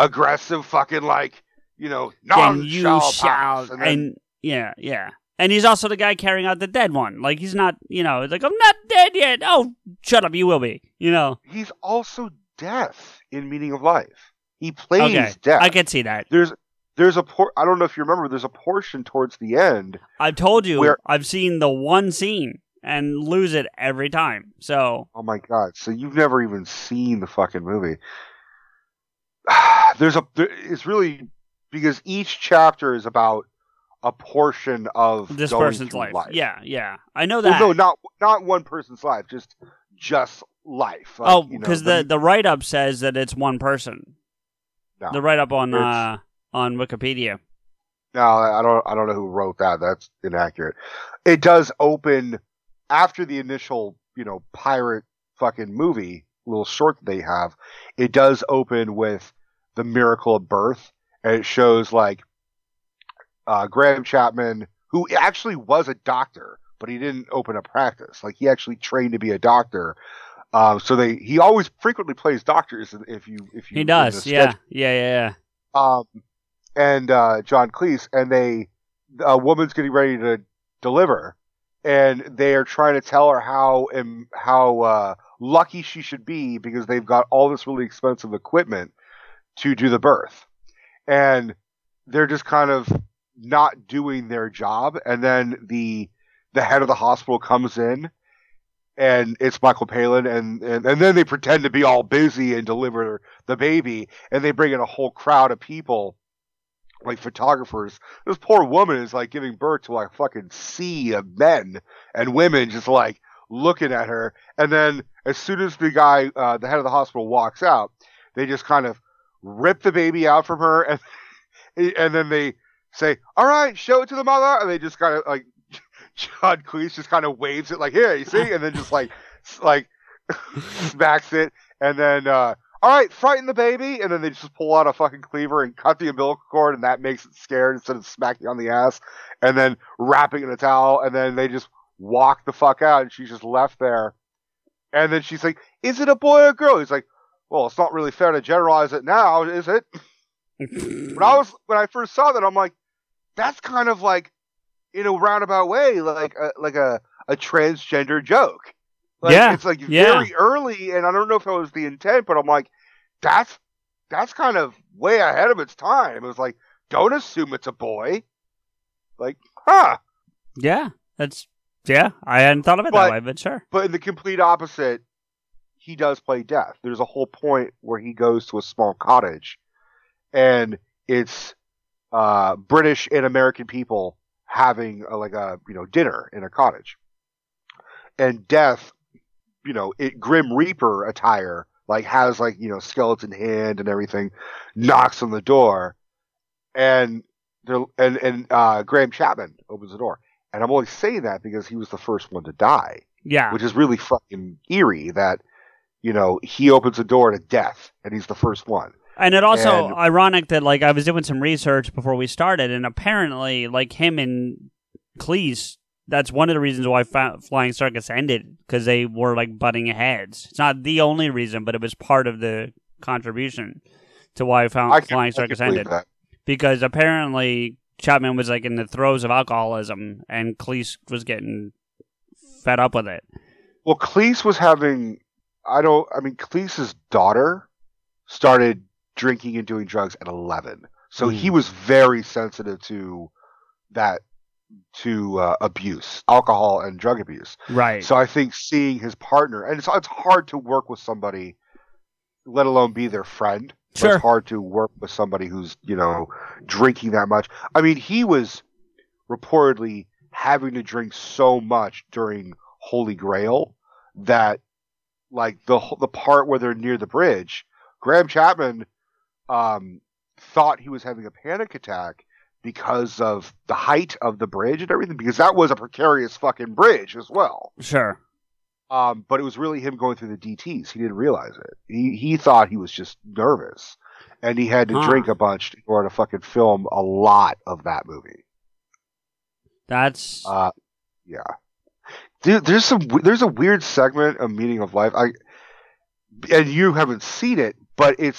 aggressive fucking, like, non you shall, and and he's also the guy carrying out the dead one. Like, he's not, it's like, I'm not dead yet. Oh, shut up, you will be. He's also death in Meaning of Life. He plays death. I can see that. There's I don't know if you remember. There's a portion towards the end. I've told you I've seen the one scene and lose it every time. So. Oh my god! So you've never even seen the fucking movie. It's really because each chapter is about a portion of this person's life. Yeah, I know that. Well, no, not one person's life, just life. Like, because the write up says that it's one person. No, the write up on Wikipedia. No, I don't know who wrote that. That's inaccurate. It does open after the initial, pirate fucking movie. Little short that they have, it does open with the miracle of birth, and it shows like Graham Chapman, who actually was a doctor, but he didn't open a practice. Like, he actually trained to be a doctor. He always frequently plays doctors. If you he does, yeah. And John Cleese, and a woman's getting ready to deliver, and they are trying to tell her how lucky she should be because they've got all this really expensive equipment to do the birth, and they're just kind of not doing their job. And then the head of the hospital comes in and it's Michael Palin, and then they pretend to be all busy and deliver the baby, and they bring in a whole crowd of people, like photographers. This poor woman is like giving birth to like a fucking sea of men and women just like looking at her. And then as soon as the guy, the head of the hospital, walks out, they just kind of rip the baby out from her, and then they say, "All right, show it to the mother," and they just kind of like. John Cleese just kind of waves it like, "Here, you see?" And then just like smacks it. And then, "All right, frighten the baby." And then they just pull out a fucking cleaver and cut the umbilical cord. And that makes it scared instead of smacking on the ass. And then wrapping it in a towel. And then they just walk the fuck out. And she's just left there. And then she's like, "Is it a boy or a girl?" He's like, "Well, it's not really fair to generalize it now, is it?" When I first saw that, I'm like, that's kind of like, in a roundabout way, like a transgender joke. Like, yeah, it's like very early, and I don't know if it was the intent, but I'm like, that's kind of way ahead of its time. It was like, don't assume it's a boy. Like, huh? Yeah, I hadn't thought of it that way, but sure. But in the complete opposite, he does play death. There's a whole point where he goes to a small cottage, and it's British and American people having a dinner in a cottage, and death, Grim Reaper attire, like has skeleton hand and everything, knocks on the door, and Graham Chapman opens the door, and I'm only saying that because he was the first one to die, which is really fucking eerie that he opens the door to death and he's the first one. And it also ironic that I was doing some research before we started, and apparently him and Cleese, that's one of the reasons why Flying Circus ended, because they were butting heads. It's not the only reason, but it was part of the contribution to why Flying Circus ended. That. Because apparently Chapman was in the throes of alcoholism, and Cleese was getting fed up with it. Well, Cleese was having Cleese's daughter started drinking and doing drugs at 11. So he was very sensitive to that, to abuse, alcohol and drug abuse. Right. So I think seeing his partner, and it's hard to work with somebody, let alone be their friend. Sure. But it's hard to work with somebody who's, drinking that much. I mean, he was reportedly having to drink so much during Holy Grail that the part where they're near the bridge, Graham Chapman thought he was having a panic attack because of the height of the bridge and everything, because that was a precarious fucking bridge as well. Sure. But it was really him going through the DTs. He didn't realize it. He thought he was just nervous, and he had to drink a bunch in order to fucking film a lot of that movie. That's... yeah. Dude, there's a weird segment of Meaning of Life. And you haven't seen it, but it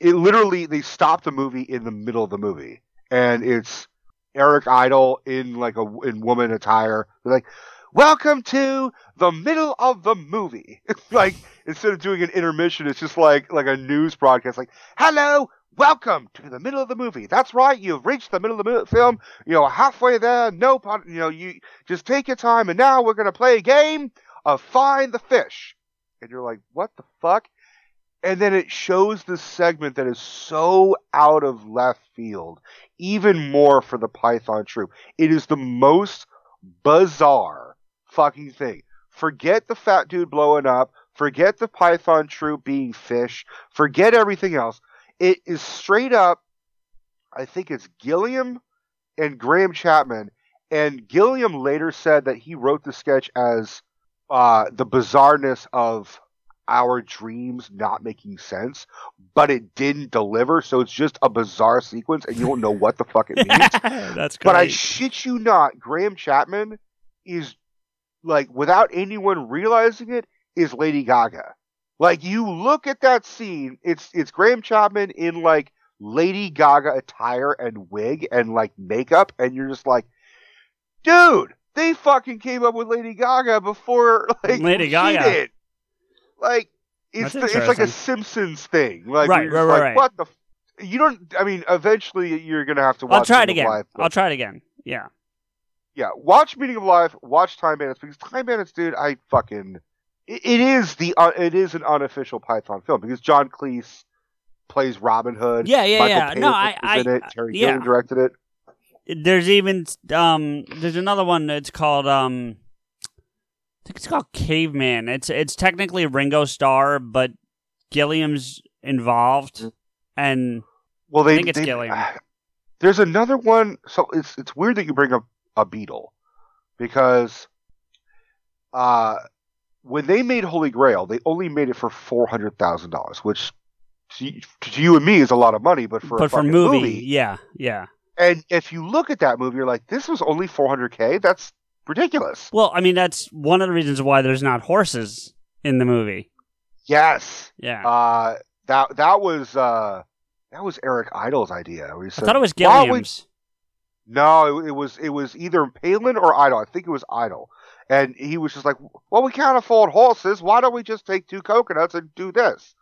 literally, they stopped the movie in the middle of the movie, and it's Eric Idle in in woman attire. They're like, "Welcome to the middle of the movie." It's instead of doing an intermission, it's just like a news broadcast. Like, "Hello, welcome to the middle of the movie. That's right, you've reached the middle of the film. Halfway there. No, you just take your time. And now we're gonna play a game of Find the Fish." And you're like, what the fuck? And then it shows this segment that is so out of left field, even more for the Python troupe. It is the most bizarre fucking thing. Forget the fat dude blowing up. Forget the Python troupe being fish. Forget everything else. It is straight up, I think it's Gilliam and Graham Chapman. And Gilliam later said that he wrote the sketch as... the bizarreness of our dreams not making sense, but it didn't deliver, so it's just a bizarre sequence, and you don't know what the fuck it means. That's great. But I shit you not, Graham Chapman is, without anyone realizing it, is Lady Gaga. You look at that scene, it's Graham Chapman in, Lady Gaga attire and wig and, makeup, and you're just like, dude! They fucking came up with Lady Gaga before Lady Gaga did. It's like a Simpsons thing. Right. What the? You don't. I mean, eventually you're gonna have to watch. I'll try it again. Yeah. Yeah, watch Meaning of Life, watch Time Bandits, because Time Bandits, dude, it is an unofficial Python film, because John Cleese plays Robin Hood. Michael Palin was in it. Terry Gilliam directed it. There's even there's another one that's called I think it's called Caveman. It's technically Ringo Starr, but Gilliam's involved, and I think it's Gilliam. There's another one. So it's weird that you bring up a Beatle, because when they made Holy Grail, they only made it for $400,000, which to you and me is a lot of money, but for a movie, yeah. And if you look at that movie, you're like, this was only $400K? That's ridiculous. Well, I mean, that's one of the reasons why there's not horses in the movie. Yes. Yeah. That was Eric Idle's idea. I thought it was Gilliam's. No, it was either Palin or Idle. I think it was Idle. And he was just like, well, we can't afford horses. Why don't we just take two coconuts and do this?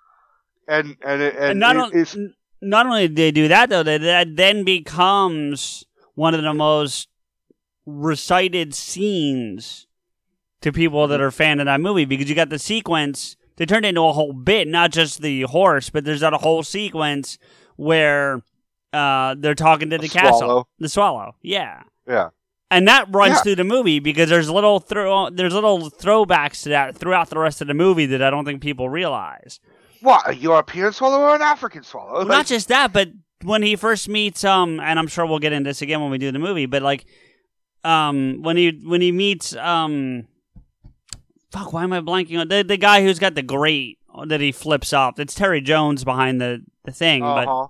Not only did they do that, though, that then becomes one of the most recited scenes to people that are fan of that movie, because you got the sequence. They turned it into a whole bit, not just the horse, but there's that whole sequence where they're talking to the swallow. Yeah. Yeah. And that runs through the movie, because there's little throwbacks to that throughout the rest of the movie that I don't think people realize. What, a European swallow or an African swallow? Well, not just that, but when he first meets, and I'm sure we'll get into this again when we do the movie, but like, when he meets, why am I blanking on the guy who's got the grate that he flips off? It's Terry Jones behind the thing, but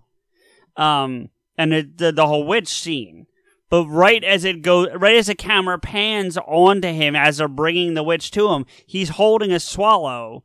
and the whole witch scene. But right as the camera pans onto him as they're bringing the witch to him, he's holding a swallow.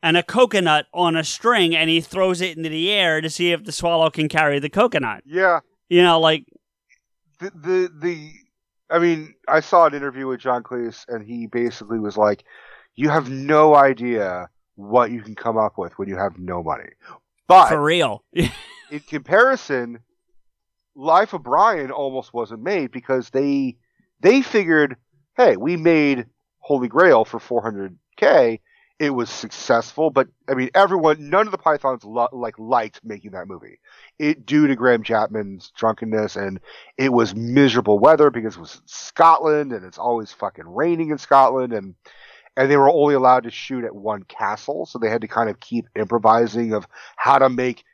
And a coconut on a string, and he throws it into the air to see if the swallow can carry the coconut. Yeah. You know, like... I mean, I saw an interview with John Cleese, and he basically was like, you have no idea what you can come up with when you have no money. But... for real. In comparison, Life of Brian almost wasn't made, because they figured, hey, we made Holy Grail for $400K, it was successful, but I mean, none of the Pythons liked making that movie. It due to Graham Chapman's drunkenness, and it was miserable weather because it was in Scotland, and it's always fucking raining in Scotland, and they were only allowed to shoot at one castle, so they had to kind of keep improvising of how to make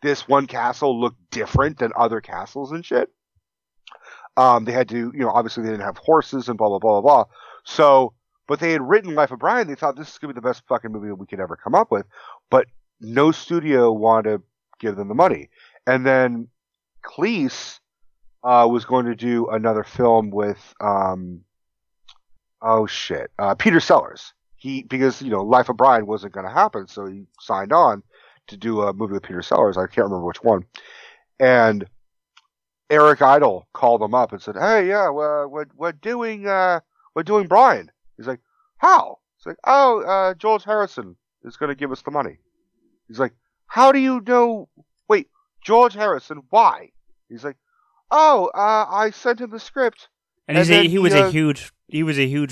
this one castle look different than other castles and shit. They had to, obviously they didn't have horses and blah blah blah blah blah. So. But they had written Life of Brian. They thought this is going to be the best fucking movie we could ever come up with. But no studio wanted to give them the money. And then Cleese was going to do another film with, Peter Sellers. Because Life of Brian wasn't going to happen, so he signed on to do a movie with Peter Sellers. I can't remember which one. And Eric Idle called him up and said, "Hey, yeah, we're doing Brian." He's like, "How?" It's like, George Harrison is going to give us the money. He's like, "How do you know? Wait, George Harrison, why?" He's like, I sent him the script. And he was a huge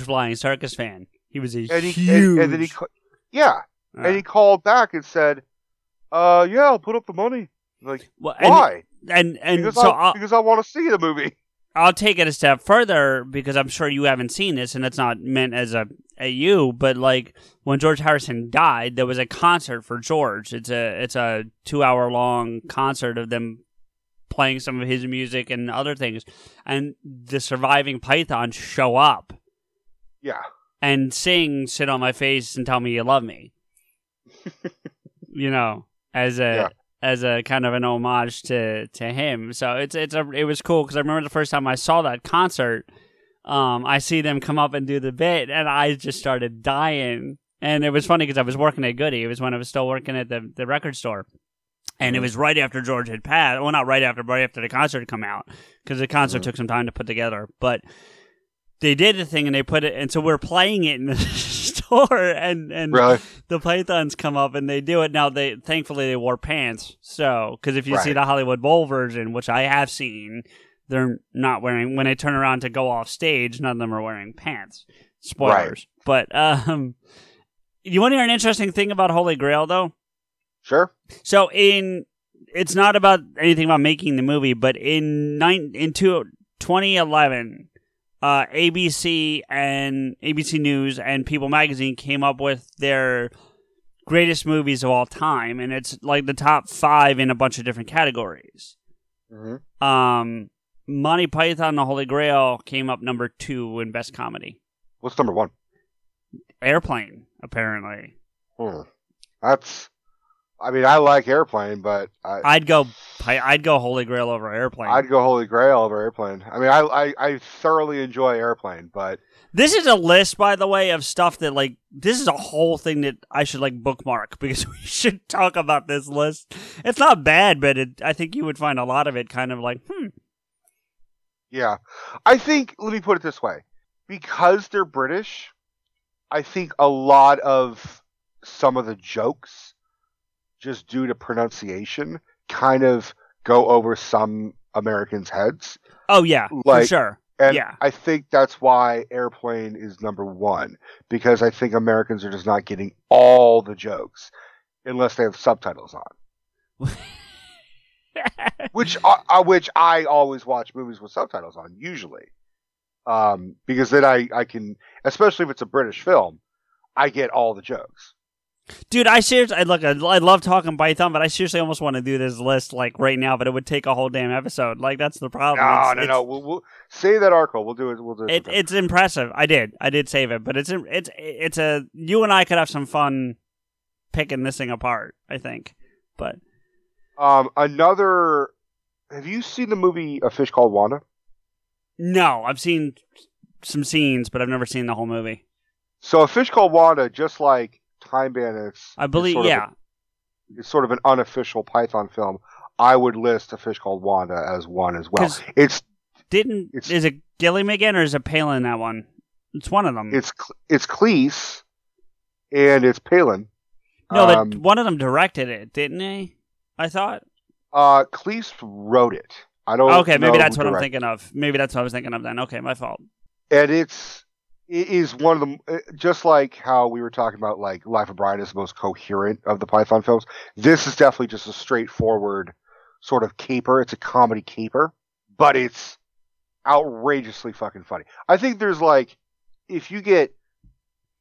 Flying Circus fan. He was And he called back and said, "Yeah, I'll put up the money." I'm like, well, why? Because I want to see the movie. I'll take it a step further because I'm sure you haven't seen this, and it's not meant as a you, but like when George Harrison died, there was a concert for George. It's a 2 hour long concert of them playing some of his music and other things, and the surviving Pythons show up. Yeah. And sing "Sit on My Face and Tell Me You Love Me," you know, as a kind of an homage to him. So it was cool because I remember the first time I saw that concert, I see them come up and do the bit, and I just started dying. And it was funny because I was working at Goody. It was when I was still working at the record store. And it was right after George had passed. Well, not right after, but right after the concert had come out, because the concert took some time to put together. But they did the thing, and they put it, and so we're playing it in the store, and really? The Pythons come up and they do it. Now thankfully they wore pants, so because if you see the Hollywood Bowl version, which I have seen, they're not wearing. When they turn around to go off stage, none of them are wearing pants. Spoilers, right. But you want to hear an interesting thing about Holy Grail, though? Sure. So it's not about anything about making the movie, but in 2011, ABC and ABC News and People Magazine came up with their greatest movies of all time, and it's like the top five in a bunch of different categories. Mm-hmm. Monty Python, The Holy Grail came up number 2 in Best Comedy. What's number 1? Airplane, apparently. That's... I mean, I like Airplane, but I'd go Holy Grail over Airplane. I'd go Holy Grail over Airplane. I mean, I thoroughly enjoy Airplane, but this is a list, by the way, of stuff that like this is a whole thing that I should like bookmark because we should talk about this list. It's not bad, but I think you would find a lot of it kind of like Yeah, I think let me put it this way: because they're British, I think a lot of some of the jokes, just due to pronunciation, kind of go over some Americans' heads. Oh, yeah, like, for sure. And yeah. I think that's why Airplane is number 1, because I think Americans are just not getting all the jokes unless they have subtitles on. which I always watch movies with subtitles on, usually. Because then I can, especially if it's a British film, I get all the jokes. Dude, I love talking Python, but I seriously almost want to do this list like right now, but it would take a whole damn episode. Like that's the problem. No. We'll save that article. We'll do it. It's impressive. I did save it, but it's you and I could have some fun picking this thing apart, I think. But have you seen the movie A Fish Called Wanda? No, I've seen some scenes, but I've never seen the whole movie. So A Fish Called Wanda, just like Time Bandits, I believe, it's sort of an unofficial Python film. I would list A Fish Called Wanda as one as well. Is it Gilliam again or is it Palin that one? It's one of them. It's Cleese and it's Palin. No, but one of them directed it, didn't he? I thought Cleese wrote it. I don't. Okay, maybe that's what I'm thinking of. Maybe that's what I was thinking of then. Okay, my fault. And It is one of the, just like how we were talking about, like, Life of Brian is the most coherent of the Python films. This is definitely just a straightforward sort of caper. It's a comedy caper, but it's outrageously fucking funny. I think there's, like, if you get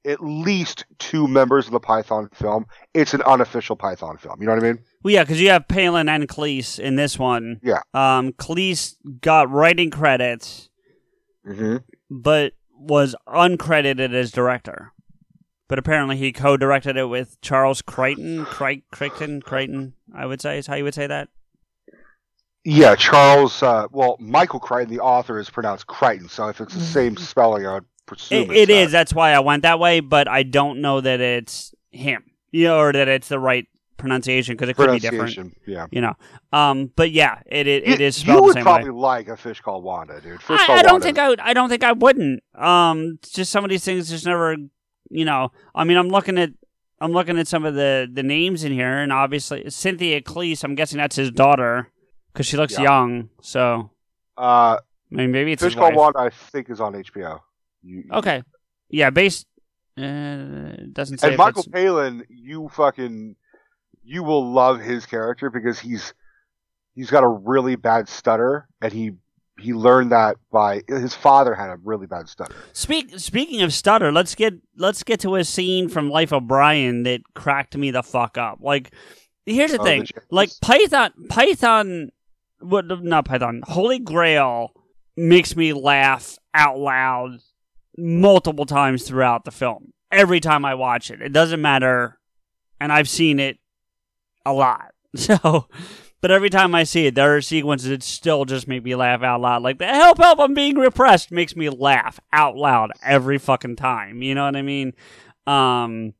at least 2 members of the Python film, it's an unofficial Python film. You know what I mean? Well, yeah, because you have Palin and Cleese in this one. Yeah. Cleese got writing credits, but was uncredited as director, but apparently he co-directed it with Charles Crichton. Crichton, I would say, is how you would say that. Yeah, Charles. Michael Crichton, the author, is pronounced Crichton. So if it's the same spelling, I would presume it is. That's why I went that way, but I don't know that it's him, or that it's the right pronunciation because it could be different. Yeah, you know. But yeah, it is spelled the same way. You would probably like A Fish Called Wanda, dude. I don't think I wouldn't. Just some of these things just never. You know, I mean, I'm looking at some of the names in here, and obviously Cynthia Cleese. I'm guessing that's his daughter because she looks young. So, I mean, maybe it's Fish Called Wanda. I think is on HBO. Okay. Yeah, based. Doesn't say. And Michael Palin, you will love his character because he's got a really bad stutter and he he learned that by his father had a really bad stutter. Speaking of stutter, let's get to a scene from Life of Brian that cracked me the fuck up. Like, here's the thing, like Holy Grail makes me laugh out loud multiple times throughout the film. Every time I watch it, it doesn't matter, and I've seen it a lot. So, but every time I see it, there are sequences that still just make me laugh out loud. Like the help, I'm being repressed makes me laugh out loud every fucking time. You know what I mean? To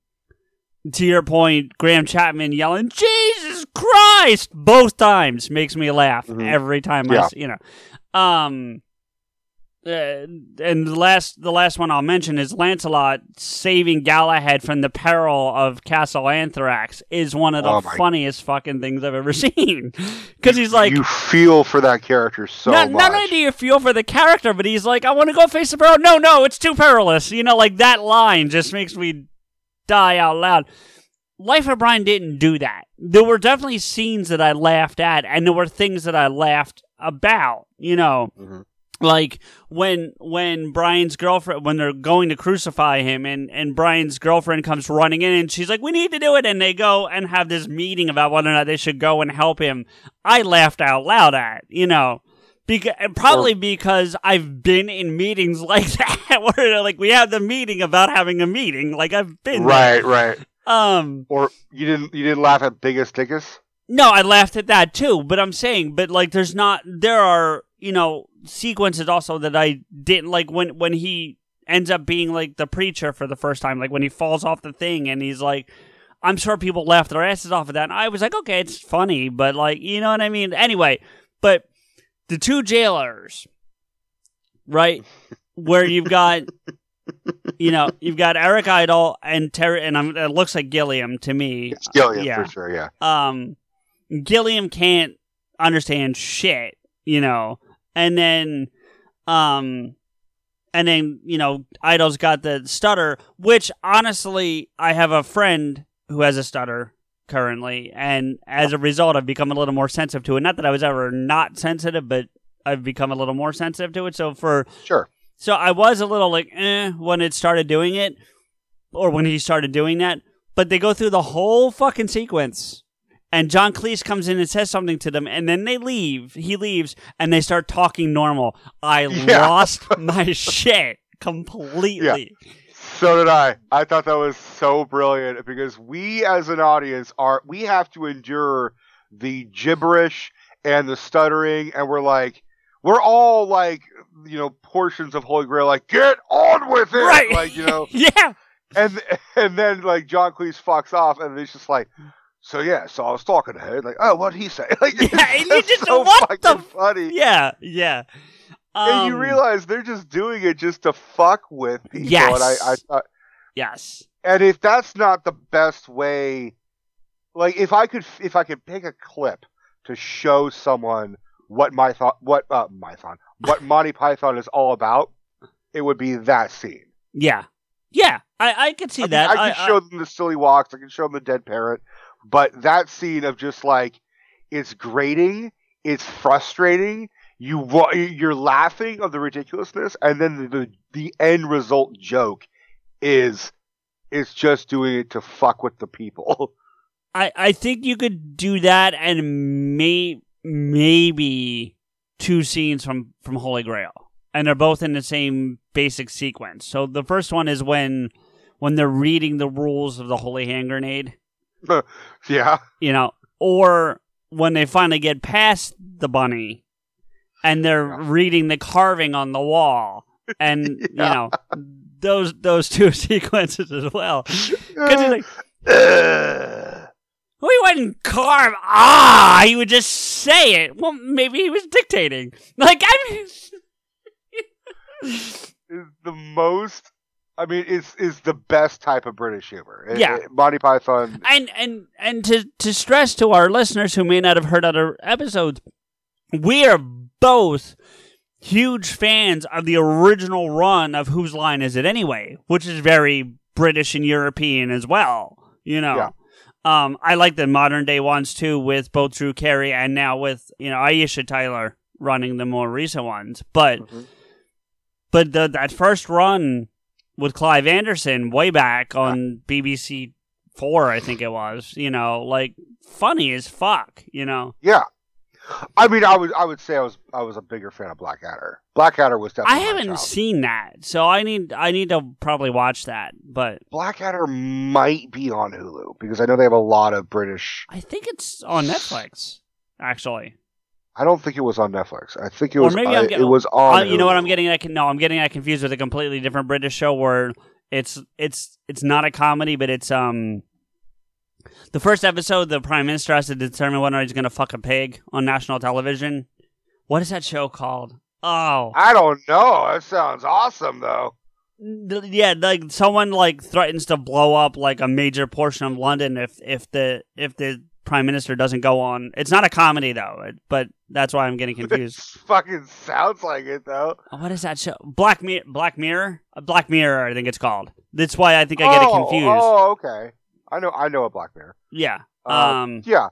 your point, Graham Chapman yelling "Jesus Christ" both times makes me laugh every time. Yeah. I see, you know. And the last one I'll mention is Lancelot saving Galahad from the peril of Castle Anthrax is one of the funniest fucking things I've ever seen. Because he's like... You feel for that character so much. Not only do you feel for the character, but he's like, I want to go face the peril. No, it's too perilous. You know, like that line just makes me die out loud. Life of Brian didn't do that. There were definitely scenes that I laughed at, and there were things that I laughed about, you know. Mm-hmm. Like when Brian's girlfriend, when they're going to crucify him, and Brian's girlfriend comes running in, and she's like, "We need to do it," and they go and have this meeting about whether or not they should go and help him. I laughed out loud at, you know, because I've been in meetings like that where like we have the meeting about having a meeting. Like I've been right. Or you didn't laugh at biggest tickets? No, I laughed at that too. But I'm saying, but like there are you know. Sequences also that I didn't like when he ends up being like the preacher for the first time, like when he falls off the thing and he's like, I'm sure people laughed their asses off of that. And I was like, okay, it's funny, but like, you know what I mean? Anyway, but the two jailers, right? Where you've got, you know, Eric Idle and Terry, and it looks like Gilliam to me. It's Gilliam for sure, yeah. Gilliam can't understand shit, you know. And then, you know, Idol's got the stutter, which honestly, I have a friend who has a stutter currently. And as a result, I've become a little more sensitive to it. Not that I was ever not sensitive, but I've become a little more sensitive to it. So I was a little like, when it started doing it or when he started doing that, but they go through the whole fucking sequence. And John Cleese comes in and says something to them, and then they leave. He leaves, and they start talking normal. I lost my shit completely. Yeah. So did I. I thought that was so brilliant because we, as an audience, we have to endure the gibberish and the stuttering, and we're all you know, portions of Holy Grail, like get on with it, right? Like you know, yeah. And then like John Cleese fucks off, and it's just like. So I was talking to her, like, oh, what'd he say? Like, and you just, so what fucking funny. Yeah. And you realize they're just doing it just to fuck with people. Yes. And I yes. And if that's not the best way, like, if I could pick a clip to show someone what Monty Python is all about, it would be that scene. Yeah. Yeah. I could see that. I could show them the silly walks. I could show them the dead parrot. But that scene of just like, it's grating, it's frustrating, you're laughing of the ridiculousness, and then the end result joke is it's just doing it to fuck with the people. I think you could do that and maybe two scenes from Holy Grail. And they're both in the same basic sequence. So the first one is when they're reading the rules of the Holy Hand Grenade. Yeah. You know, or when they finally get past the bunny and they're reading the carving on the wall and, you know, those two sequences as well. Because he's like, we wouldn't carve. He would just say it. Well, maybe he was dictating. Like, it's the best type of British humor. Monty Python. And to stress to our listeners who may not have heard other episodes, we are both huge fans of the original run of Whose Line Is It Anyway, which is very British and European as well, you know. Yeah. I like the modern day ones too with both Drew Carey and now with, you know, Aisha Tyler running the more recent ones. But that first run with Clive Anderson way back on BBC 4, I think it was, you know, like funny as fuck, you know. Yeah. I mean, I would say I was a bigger fan of Blackadder. Blackadder was definitely. I haven't seen that, so I need to probably watch that. But Blackadder might be on Hulu because I know they have a lot of British. I think it's on Netflix, actually. I don't think it was on Netflix. I think it was. Or maybe it was on. You know what I'm getting? I'm getting that confused with a completely different British show where it's not a comedy, but it's The first episode, the Prime Minister has to determine whether he's going to fuck a pig on national television. What is that show called? Oh. I don't know. That sounds awesome, though. Yeah, like someone like threatens to blow up like a major portion of London if the Prime Minister doesn't go on. It's not a comedy, though, but that's why I'm getting confused. It fucking sounds like it, though. What is that show? Black Mirror? Black Mirror, I think it's called. That's why I think I get it confused. Oh, okay. I know a Black Mirror. Yeah. Yeah.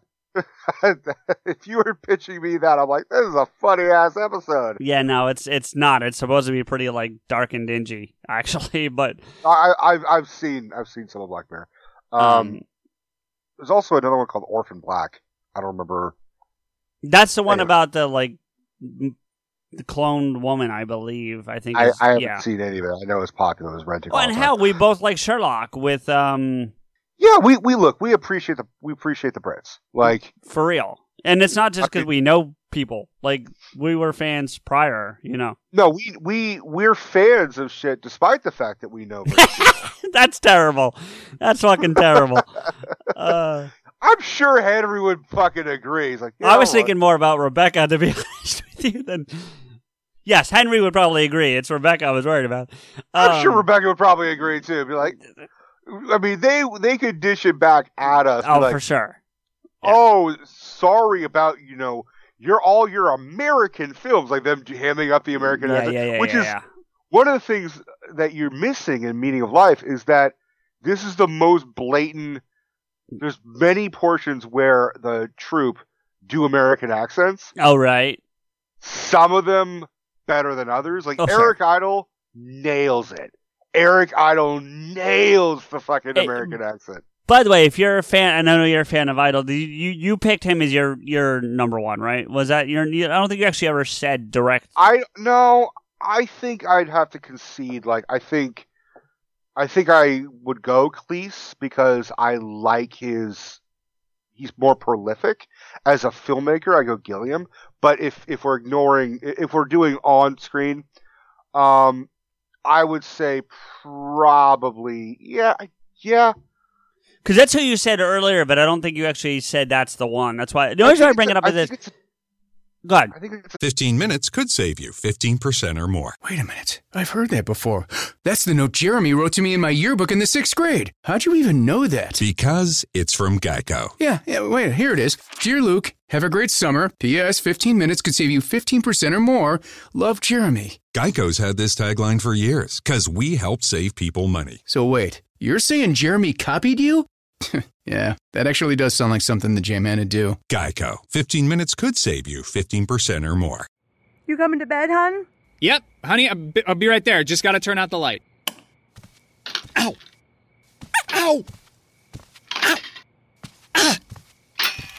If you were pitching me that, I'm like, this is a funny ass episode. Yeah, no, it's not. It's supposed to be pretty like dark and dingy, actually. But I've seen some of Black Mirror. There's also another one called Orphan Black. I don't remember. That's the one about the like the cloned woman, I believe. I think I haven't seen any of it. I know it's popular as renting. Oh, and hell, we both like Sherlock with Yeah, we appreciate the Brits, like for real, and it's not just because we know people. Like we were fans prior, you know. No, we're fans of shit, despite the fact that we know Brits. That's terrible. That's fucking terrible. I'm sure Henry would fucking agree. He's like, I was thinking more about Rebecca, to be honest with you. Than yes, Henry would probably agree. It's Rebecca I was worried about. I'm sure Rebecca would probably agree too. Be like. I mean, they could dish it back at us. Oh, like, for sure. Yeah. Oh, sorry about, you know, your American films, like them hamming up the American accent, which is one of the things that you're missing in Meaning of Life is that this is the most blatant. There's many portions where the troupe do American accents. Oh, right. Some of them better than others. Like Eric Idle nails it. Eric Idle nails the fucking American accent. By the way, if you're a fan, and I know you're a fan of Idle, you picked him as your number one, right? Was that your? I don't think you actually ever said direct. No. I think I'd have to concede. Like I think I would go Cleese because I like his. He's more prolific as a filmmaker. I go Gilliam, but if we're doing on screen, I would say probably, yeah. Because that's who you said earlier, but I don't think you actually said that's the one. That's why. The only reason I bring it up is this. Go ahead. 15 minutes could save you 15% or more. Wait a minute. I've heard that before. That's the note Jeremy wrote to me in my yearbook in the 6th grade. How'd you even know that? Because it's from Geico. Yeah, wait, here it is. Dear Luke, have a great summer. P.S. 15 minutes could save you 15% or more. Love, Jeremy. Geico's had this tagline for years, because we help save people money. So wait, you're saying Jeremy copied you? Yeah, that actually does sound like something the J-Man would do. Geico. 15 minutes could save you 15% or more. You coming to bed, hon? Yep, honey, I'll be right there. Just gotta turn out the light. Ow! Ow! Ow! Ah!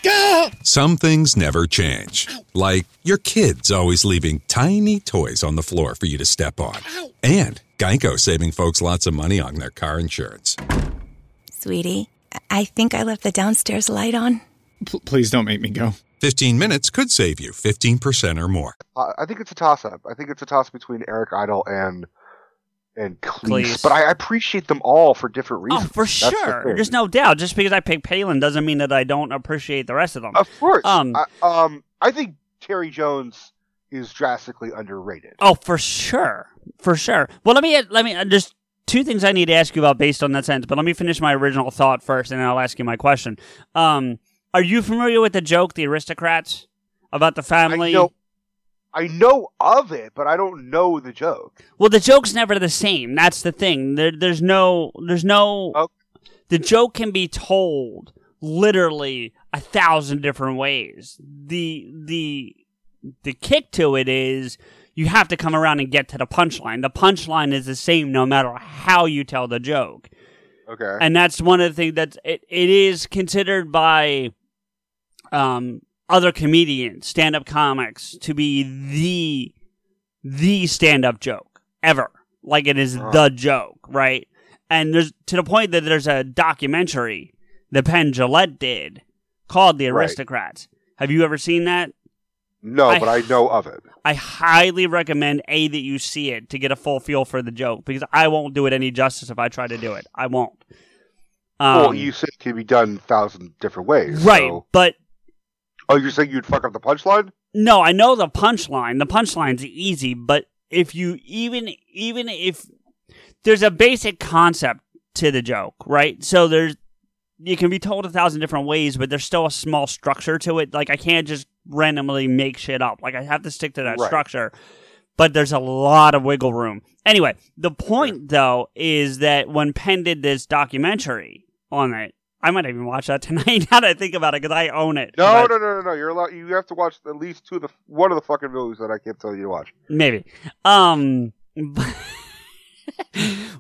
Gah! Some things never change. Ow. Like your kids always leaving tiny toys on the floor for you to step on. Ow. And Geico saving folks lots of money on their car insurance. Sweetie. I think I left the downstairs light on. Please don't make me go. 15 minutes could save you 15% or more. I think it's a toss-up. I think it's a toss between Eric Idle and Cleese. But I appreciate them all for different reasons. Oh, for sure. There's no doubt. Just because I picked Palin doesn't mean that I don't appreciate the rest of them. Of course. I think Terry Jones is drastically underrated. Oh, for sure. For sure. Well, let me just... Two things I need to ask you about based on that sentence, but let me finish my original thought first, and then I'll ask you my question. Are you familiar with the joke, The Aristocrats, about the family? I know of it, but I don't know the joke. Well, the joke's never the same. That's the thing. There's no. Okay. The joke can be told literally 1,000 different ways. The the kick to it is you have to come around and get to the punchline. The punchline is the same no matter how you tell the joke. Okay. And that's one of the things that it is considered by other comedians, stand-up comics, to be the stand-up joke ever. Like it is the joke, right? And there's to the point that there's a documentary that Penn Jillette did called The Aristocrats. Right. Have you ever seen that? No, but I know of it. I highly recommend, A, that you see it to get a full feel for the joke, because I won't do it any justice if I try to do it. I won't. Well, you said it can be done a thousand different ways. Right, so. But... Oh, you're saying you'd fuck up the punchline? No, I know the punchline. The punchline's easy, but if you... Even if... There's a basic concept to the joke, right? So there's... It can be told a thousand different ways, but there's still a small structure to it. Like, I can't just randomly make shit up. Like, I have to stick to that structure. But there's a lot of wiggle room. Anyway, the point, though, is that when Penn did this documentary on it, I might even watch that tonight now that I think about it, because I own it. No. You're allowed, you have to watch at least one of the fucking movies that I can't tell you to watch. Maybe.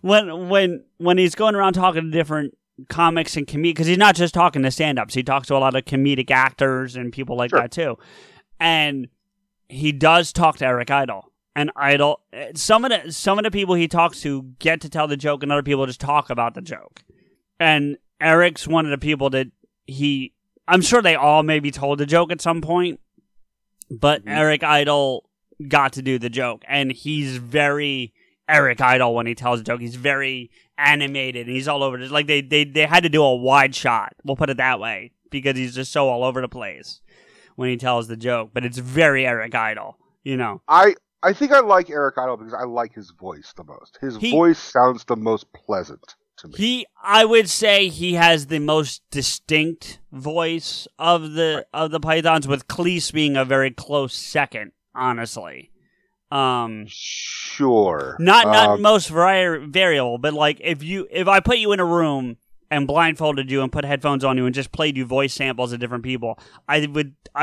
When he's going around talking to different comics and comedians, because he's not just talking to stand-ups, he talks to a lot of comedic actors and people like that too, and he does talk to Eric Idle, and Idle, some of the people he talks to get to tell the joke and other people just talk about the joke, and Eric's one of the people that I'm sure they all maybe told the joke at some point, but Eric Idle got to do the joke, and he's very Eric Idle when he tells a joke. He's very animated and he's all over. Like they had to do a wide shot. We'll put it that way, because he's just so all over the place when he tells the joke. But it's very Eric Idle, you know. I think I like Eric Idle because I like his voice the most. His voice sounds the most pleasant to me. I would say he has the most distinct voice of the Pythons, with Cleese being a very close second, honestly. Sure. Not most variable, but like if I put you in a room and blindfolded you and put headphones on you and just played you voice samples of different people, I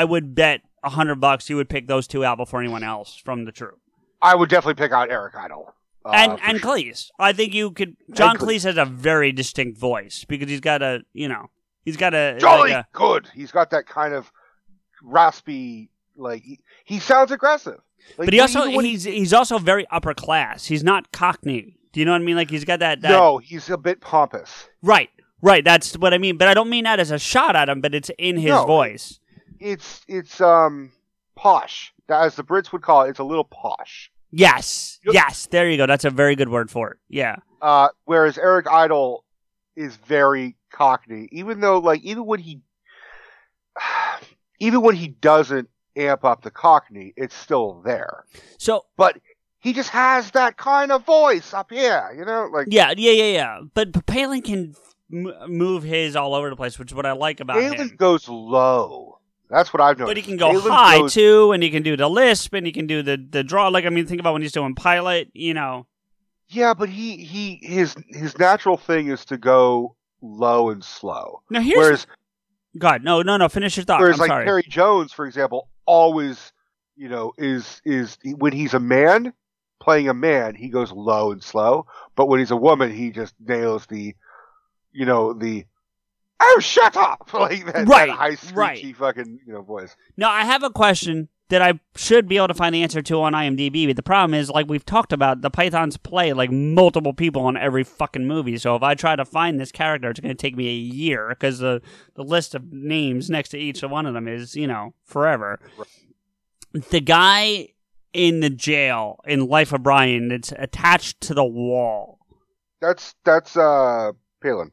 would bet $100 you would pick those two out before anyone else from the troupe. I would definitely pick out Eric Idle and Cleese. I think you could. John Cleese has a very distinct voice because he's got a jolly good. He's got that kind of raspy he sounds aggressive. Like, but he's also very upper class. He's not Cockney. Do you know what I mean? Like he's got that. No, he's a bit pompous. Right. That's what I mean. But I don't mean that as a shot at him. But it's in his voice. It's posh. As the Brits would call it, it's a little posh. Yes. There you go. That's a very good word for it. Yeah. Whereas Eric Idle is very Cockney, even when he doesn't amp up the Cockney, it's still there. So, but he just has that kind of voice up here, you know. Like, yeah. But Palin can move his all over the place, which is what I like about him. Palin goes low. That's what I've noticed. But he can go high too, and he can do the lisp, and he can do the draw. Like, I mean, think about when he's doing Pilot, you know. Yeah, but his natural thing is to go low and slow. Now whereas God, no, finish your thought. Whereas, sorry. Terry Jones, for example, always, you know, is when he's a man playing a man, he goes low and slow. But when he's a woman, he just nails the oh shut up like that, that high screechy fucking voice. Now I have a question that I should be able to find the answer to on IMDb, but the problem is, like we've talked about, the Pythons play like multiple people on every fucking movie. So if I try to find this character, it's going to take me a year because the list of names next to each one of them is, forever. Right. The guy in the jail in Life of Brian that's attached to the wall. That's Palin.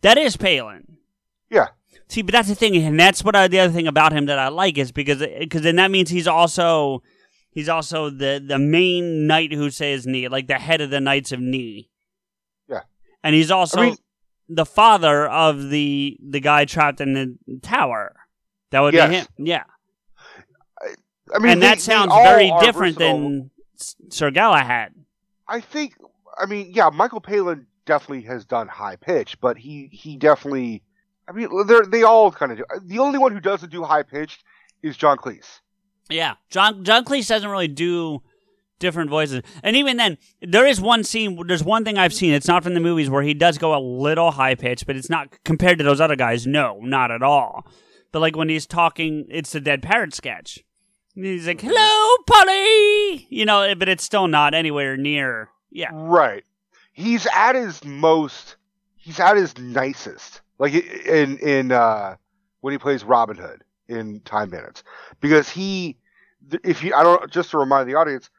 That is Palin. Yeah. See, but that's the thing, and that's what the other thing about him that I like is because then that means he's also the main knight who says knee, like the head of the Knights of Knee. Yeah, and he's also the father of the guy trapped in the tower. That would be him. Yeah, I mean, and that sounds very different than Sir Galahad. Michael Palin definitely has done high pitch, but he definitely. I mean, they all kind of do. The only one who doesn't do high-pitched is John Cleese. Yeah, John Cleese doesn't really do different voices. And even then, there is one scene, there's one thing I've seen, it's not from the movies, where he does go a little high-pitched, but it's not, compared to those other guys, no, not at all. But like when he's talking, it's the Dead Parrot sketch. He's like, hello, Polly! You know, but it's still not anywhere near, yeah. Right. He's at his most, he's at his nicest. Like in when he plays Robin Hood in Time Bandits. Because he, if you, I don't, just to remind the audience,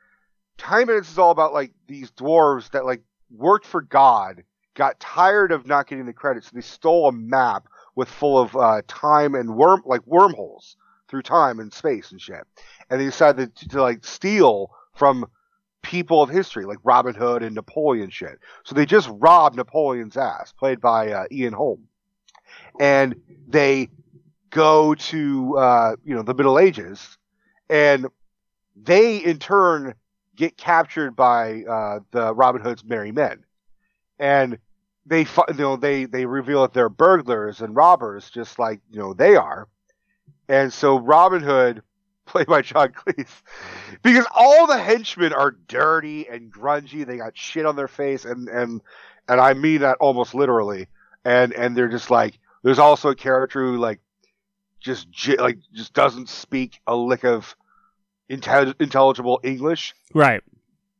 Time Bandits is all about like these dwarves that like worked for God, got tired of not getting the credit, so they stole a map with full of time and wormholes through time and space and shit, and they decided to like steal from people of history like Robin Hood and Napoleon shit. So they just robbed Napoleon's ass, played by Ian Holm, and they go to the Middle Ages, and they in turn get captured by the Robin Hood's merry men, and they reveal that they're burglars and robbers, just like they are. And so Robin Hood, played by John Cleese, because all the henchmen are dirty and grungy, they got shit on their face, and I mean that almost literally. And they're just like, there's also a character who just doesn't speak a lick of intelligible English, right?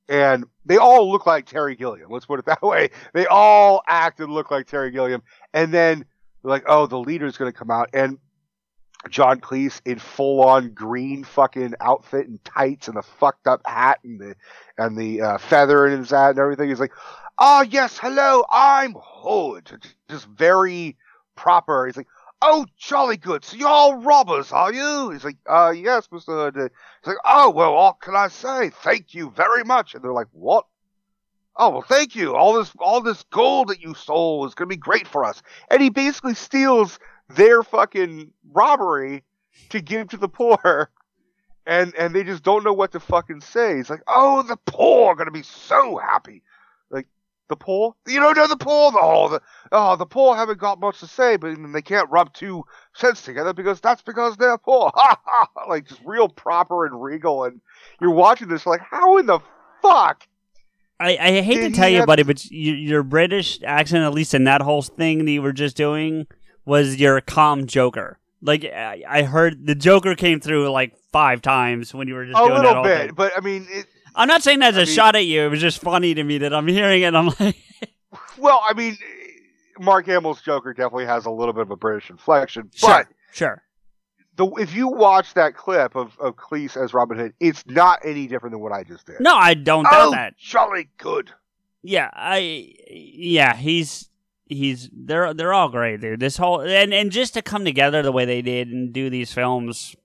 And they all look like Terry Gilliam. Let's put it that way. They all act and look like Terry Gilliam. And then they're like, oh, the leader's going to come out, and John Cleese in full-on green fucking outfit and tights and the fucked up hat and the feather in his hat and everything. He's like, oh yes, hello, I'm Hood. Just very proper. He's like, oh, jolly good. So you're all robbers, are you? He's like, yes, Mr. Hood. He's like, oh, well, what can I say? Thank you very much. And they're like, what? Oh, well, thank you. All this gold that you stole is going to be great for us. And he basically steals their fucking robbery to give to the poor. And they just don't know what to fucking say. He's like, oh, the poor are going to be so happy. The poor? You don't know the poor? The poor haven't got much to say, but they can't rub 2 cents together because they're poor. Ha ha! Like, just real proper and regal, and you're watching this like, how in the fuck? I hate to tell you, buddy, but your British accent, at least in that whole thing that you were just doing, was your calm Joker. Like, I heard the Joker came through like 5 times when you were just doing that whole thing. A little bit, but I mean... I'm not saying that's a shot at you. It was just funny to me that I'm hearing it and I'm like... Well, I mean, Mark Hamill's Joker definitely has a little bit of a British inflection, but... Sure. If you watch that clip of Cleese as Robin Hood, it's not any different than what I just did. No, I don't doubt that. Oh, jolly good. Yeah, he's... They're all great, dude. This whole... And just to come together the way they did and do these films,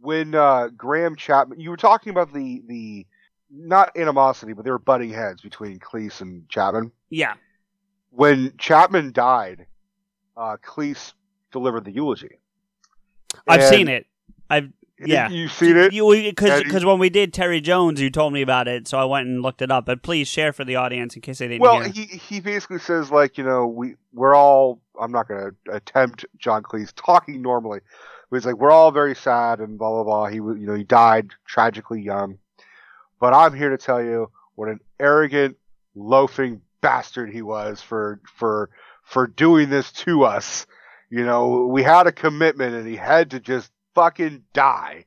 When Graham Chapman, you were talking about the not animosity, but there were butting heads between Cleese and Chapman. Yeah. When Chapman died, Cleese delivered the eulogy. I've seen it. You've seen it? Because when we did Terry Jones, you told me about it, so I went and looked it up. But please share for the audience in case they didn't hear. Well, he basically says, we're all, I'm not going to attempt John Cleese talking normally. He's like, we're all very sad and blah, blah, blah. He died tragically young. But I'm here to tell you what an arrogant, loafing bastard he was for doing this to us. We had a commitment and he had to just fucking die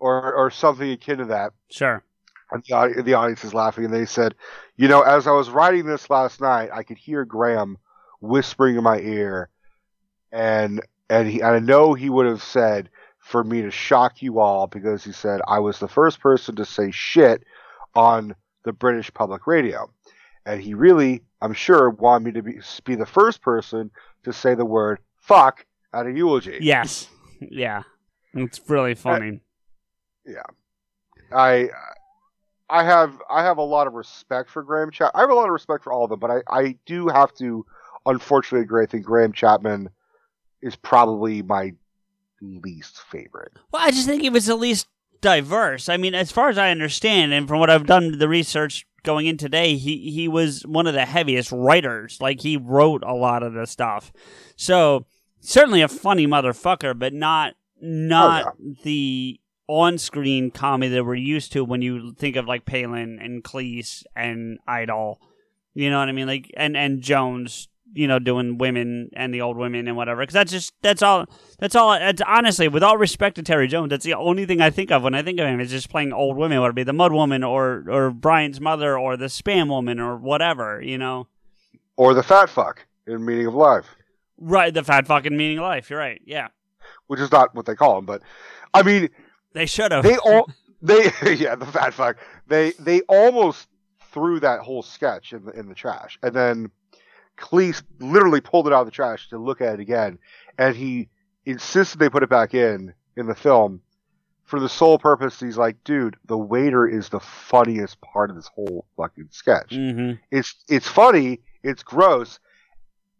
or something akin to that. Sure. And the audience is laughing. And they said, as I was writing this last night, I could hear Graham whispering in my ear And I know he would have said for me to shock you all, because he said I was the first person to say shit on the British public radio. And he really, I'm sure, wanted me to be the first person to say the word fuck at a eulogy. Yes. Yeah. It's really funny. Yeah. I have a lot of respect for Graham Chapman. I have a lot of respect for all of them, but I do have to, unfortunately, agree. I think Graham Chapman is probably my least favorite. Well, I just think it was the least diverse. I mean, as far as I understand, and from what I've done the research going in today, he was one of the heaviest writers. Like, he wrote a lot of the stuff. So, certainly a funny motherfucker, but not not the on-screen comedy that we're used to when you think of like Palin and Cleese and Idle. You know what I mean? Like, and Jones, you know, doing women and the old women and whatever. Because that's just, that's all. It's honestly, with all respect to Terry Jones, that's the only thing I think of when I think of him is just playing old women, whether it be the Mud Woman or Brian's mother or the Spam Woman or whatever, you know. Or the Fat Fuck in Meaning of Life. Right, the Fat Fuck in Meaning of Life. You're right, yeah. Which is not what they call him, but I mean, they should have. They the Fat Fuck. They almost threw that whole sketch in the trash, and then Cleese literally pulled it out of the trash to look at it again, and he insisted they put it back in the film for the sole purpose. He's like, dude, the waiter is the funniest part of this whole fucking sketch. Mm-hmm. It's funny, it's gross,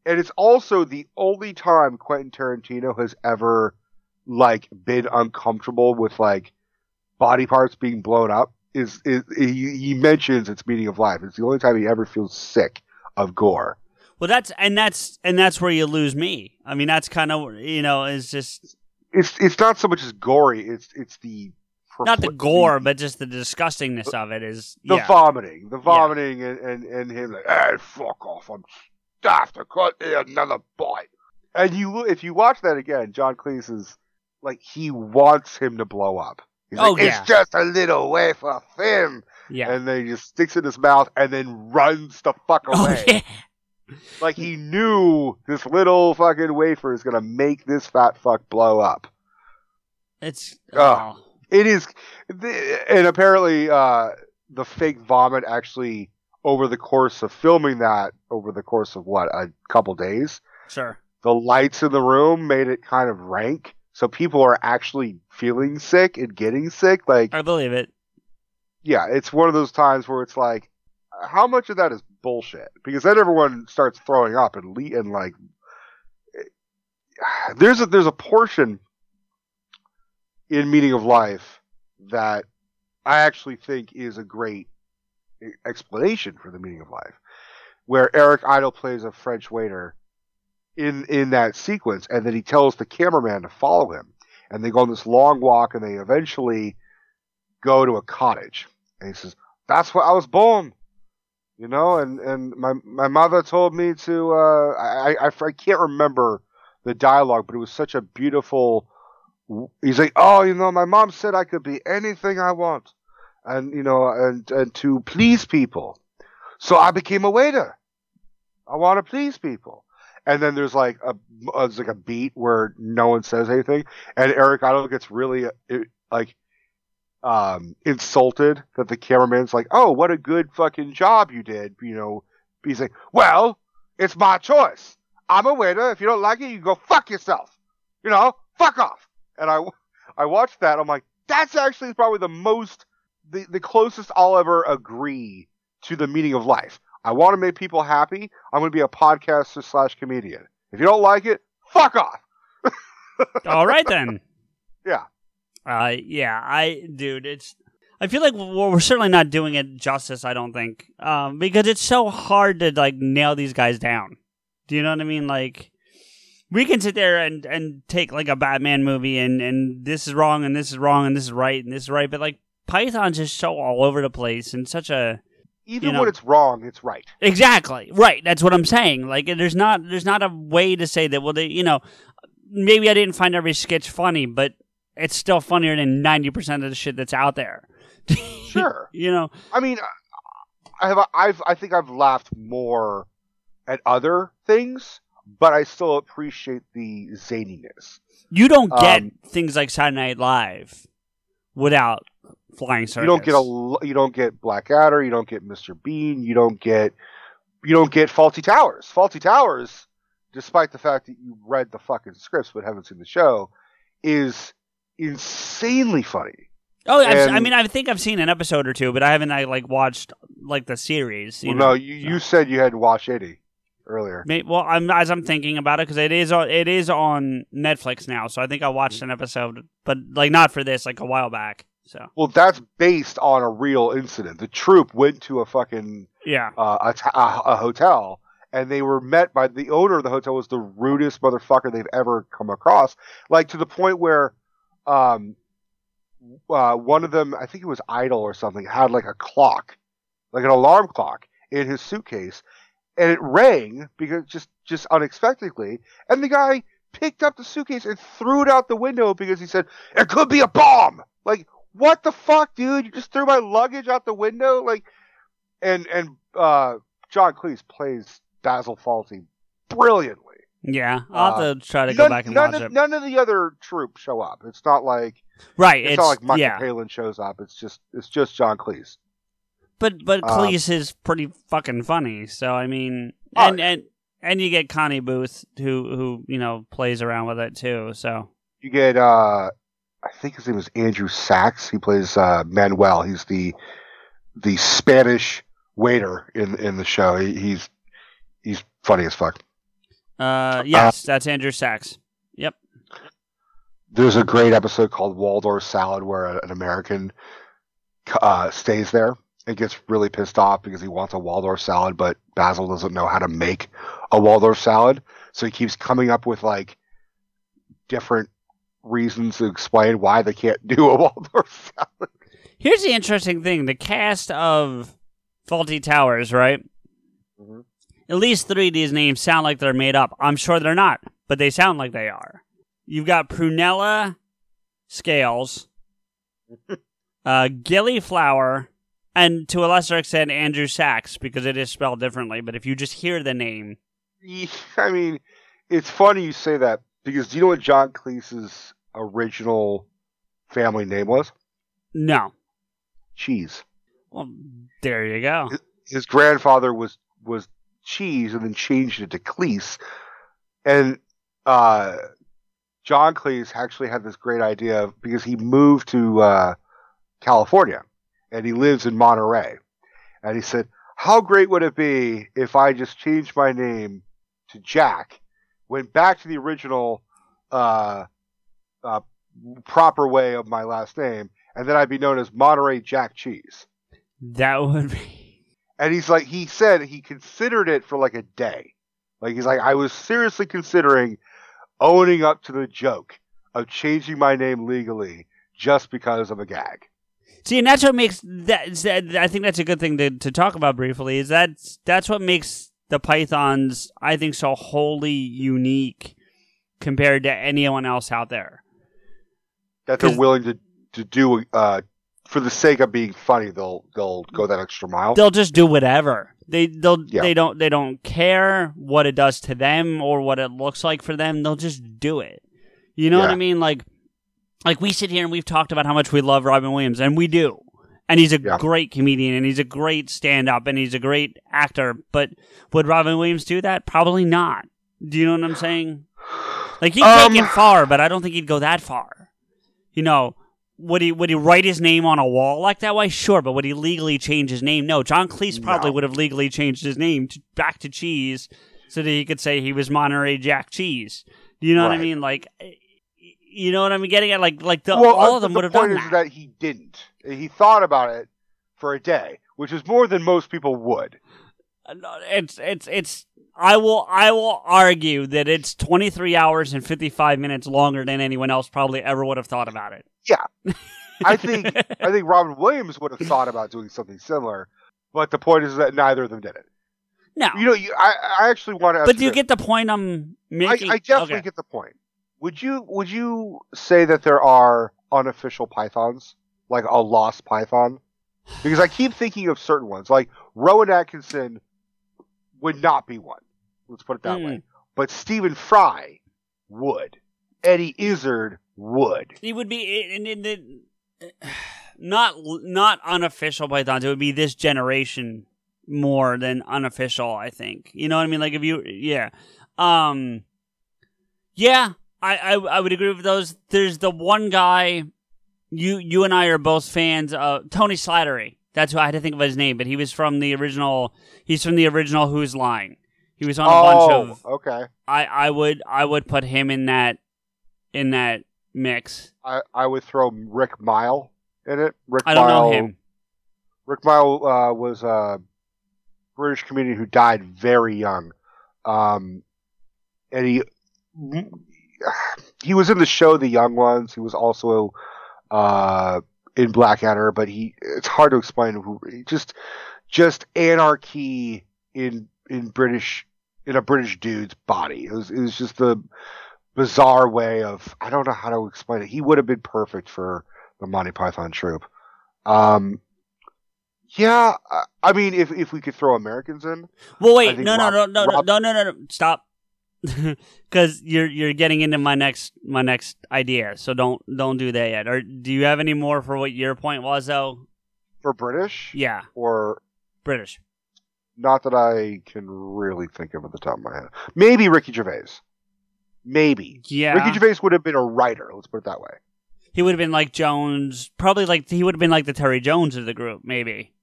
and it's also the only time Quentin Tarantino has ever like been uncomfortable with like body parts being blown up. He mentions it's Meaning of Life. It's the only time he ever feels sick of gore. Well, that's where you lose me. I mean, that's kind of, you know, it's just it's not so much as gory. It's the not the gore, but just the disgustingness of it is the vomiting, yeah. and him like, hey, fuck off! I'm stuffed. I can't eat another bite. And if you watch that again, John Cleese is like he wants him to blow up. He's like, it's just a little way for film. Yeah. And then he just sticks it in his mouth and then runs the fuck away. Oh, yeah. Like he knew this little fucking wafer is going to make this fat fuck blow up. It is. And apparently the fake vomit actually, over the course of filming that, over the course of what, a couple days? Sure. The lights in the room made it kind of rank. So people are actually feeling sick and getting sick. Like, I believe it. Yeah, it's one of those times where it's like, how much of that is bullshit? Because then everyone starts throwing up and like, there's a portion in Meaning of Life that I actually think is a great explanation for the meaning of life, where Eric Idle plays a French waiter in that sequence, and then he tells the cameraman to follow him, and they go on this long walk, and they eventually go to a cottage, and he says, that's where I was born, you know, and my mother told me to I can't remember the dialogue, but it was such a beautiful, he's like, oh, you know, my mom said I could be anything I want, and you know, and to please people, so I became a waiter, I want to please people. And then there's like a beat where no one says anything, and Eric Idle gets really insulted that the cameraman's like, "Oh, what a good fucking job you did," you know. He's like, "Well, it's my choice. I'm a waiter. If you don't like it, you go fuck yourself. You know, fuck off." And I watched that. I'm like, that's actually probably the closest I'll ever agree to the meaning of life. I want to make people happy. I'm going to be a podcaster / comedian. If you don't like it, fuck off. All right, then. Yeah. I feel like we're certainly not doing it justice, I don't think, because it's so hard to, like, nail these guys down. Do you know what I mean? Like, we can sit there and take, like, a Batman movie, and this is wrong, and this is wrong, and this is right, and this is right, but, like, Python's just so all over the place and such a... Even when it's wrong, it's right. Exactly. Right. That's what I'm saying. Like, there's not a way to say that, well, they, you know, maybe I didn't find every sketch funny, but it's still funnier than 90% of the shit that's out there. Sure. You know? I mean, I think I've laughed more at other things, but I still appreciate the zaniness. You don't get things like Saturday Night Live without Flying Circus. You don't get Blackadder. You don't get Mr. Bean. You don't get Fawlty Towers. Fawlty Towers, despite the fact that you read the fucking scripts but haven't seen the show, is insanely funny. Oh, I mean, I think I've seen an episode or two, but I haven't. I like watched like the series. You said you hadn't watched Eddie earlier. Well, I'm thinking about it because it is on Netflix now, so I think I watched an episode, but like not for this, like a while back. So. Well, that's based on a real incident. The troupe went to a fucking a hotel, and they were met by the owner of the hotel was the rudest motherfucker they've ever come across. Like to the point where one of them, I think it was Idle or something, had like a clock, like an alarm clock in his suitcase, and it rang because just unexpectedly, and the guy picked up the suitcase and threw it out the window because he said, "It could be a bomb!" Like, what the fuck, dude? You just threw my luggage out the window? Like, and John Cleese plays Basil Fawlty brilliantly. Yeah, I'll have to try to go back and watch it. None of the other troop show up. It's not like It's not like Michael Palin shows up. It's just John Cleese. But Cleese is pretty fucking funny. So I mean, and you get Connie Booth who you know plays around with it too. So you get I think his name is Andrew Sachs. He plays Manuel. He's the Spanish waiter in the show. He's funny as fuck. Yes, that's Andrew Sachs. Yep. There's a great episode called Waldorf Salad where an American stays there and gets really pissed off because he wants a Waldorf salad, but Basil doesn't know how to make a Waldorf salad. So he keeps coming up with like different reasons to explain why they can't do a Waldorf salad. Here's the interesting thing. The cast of Fawlty Towers, right? Mm-hmm. At least three of these names sound like they're made up. I'm sure they're not, but they sound like they are. You've got Prunella Scales, Gilly Flower, and to a lesser extent, Andrew Sachs, because it is spelled differently. But if you just hear the name... Yeah, I mean, it's funny you say that, because do you know what John Cleese's original family name was? No. Cheese. Well, there you go. His grandfather was Cheese, and then changed it to Cleese, and John Cleese actually had this great idea because he moved to California and he lives in Monterey, and he said, how great would it be if I just changed my name to Jack, went back to the original proper way of my last name, and then I'd be known as Monterey Jack Cheese. That would be... And he's like, he said he considered it for like a day. Like, he's like, I was seriously considering owning up to the joke of changing my name legally just because of a gag. See, and that's what makes that. I think that's a good thing to talk about briefly. Is that's what makes the Pythons, I think, so wholly unique compared to anyone else out there. That they're willing to do. For the sake of being funny, they'll go that extra mile. They'll just do whatever. They don't care what it does to them or what it looks like for them. They'll just do it. You know what I mean? Like we sit here and we've talked about how much we love Robin Williams, and we do. And he's a great comedian, and he's a great stand-up, and he's a great actor. But would Robin Williams do that? Probably not. Do you know what I'm saying? Like, he'd take it far, but I don't think he'd go that far. You know. Would he write his name on a wall like that? Why, sure, but would he legally change his name? No, John Cleese probably would have legally changed his name back to Cheese so that he could say he was Monterey Jack Cheese. Do you know what I mean? Like, you know what I'm getting at? All of them would have done that. The point is that he didn't. He thought about it for a day, which is more than most people would. I will argue that it's 23 hours and 55 minutes longer than anyone else probably ever would have thought about it. Yeah. I think Robin Williams would have thought about doing something similar, but the point is that neither of them did it. No. You know, I actually want to ask. But do you get the point I'm making? I definitely get the point. Would you say that there are unofficial Pythons? Like a lost Python? Because I keep thinking of certain ones. Like Rowan Atkinson would not be one. Let's put it that way. But Stephen Fry would. Eddie Izzard would. He would be not unofficial Pythons. It would be this generation more than unofficial, I think. You know what I mean? Like, if you... Yeah. I would agree with those. There's the one guy... You and I are both fans of Tony Slattery. That's who I had to think of his name, but he was from the original. He's from the original Who's Line. He was on a bunch of. Okay. I would put him in that mix. I would throw Rick Mile in it. I don't know him. Rick Mile was a British comedian who died very young, and he. he was in the show The Young Ones. He was also in Blackadder, but it's hard to explain. Just anarchy in British, in a British dude's body. It was just the bizarre way of, I don't know how to explain it. He would have been perfect for the Monty Python troupe. Yeah, I mean, if we could throw Americans in. Well, wait, no, stop, because you're getting into my next idea. So don't do that yet. Or do you have any more for what your point was though? For British? Yeah. Or British? Not that I can really think of at the top of my head. Maybe Ricky Gervais. Maybe. Yeah. Ricky Gervais would have been a writer. Let's put it that way. He would have been like Jones. Probably like he would have been like the Terry Jones of the group. Maybe.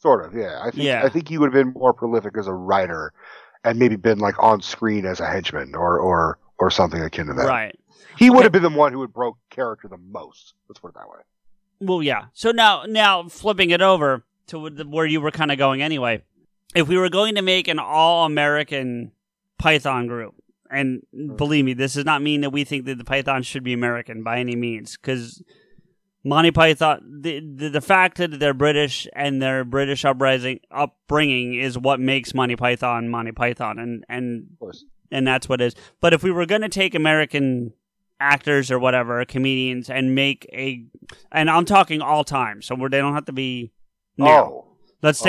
Sort of, yeah. I think he would have been more prolific as a writer, and maybe been like on screen as a henchman or something akin to that. Right. He would have been the one who would broke character the most. Let's put it that way. Well, yeah. So now flipping it over to where you were kind of going anyway. If we were going to make an all-American Python group, and believe me, this does not mean that we think that the Python should be American by any means, because Monty Python, the fact that they're British and their British upbringing is what makes Monty Python, and of course. And that's what it is. But if we were going to take American actors or whatever, comedians, and make and I'm talking all time, so they don't have to be now. Oh, let's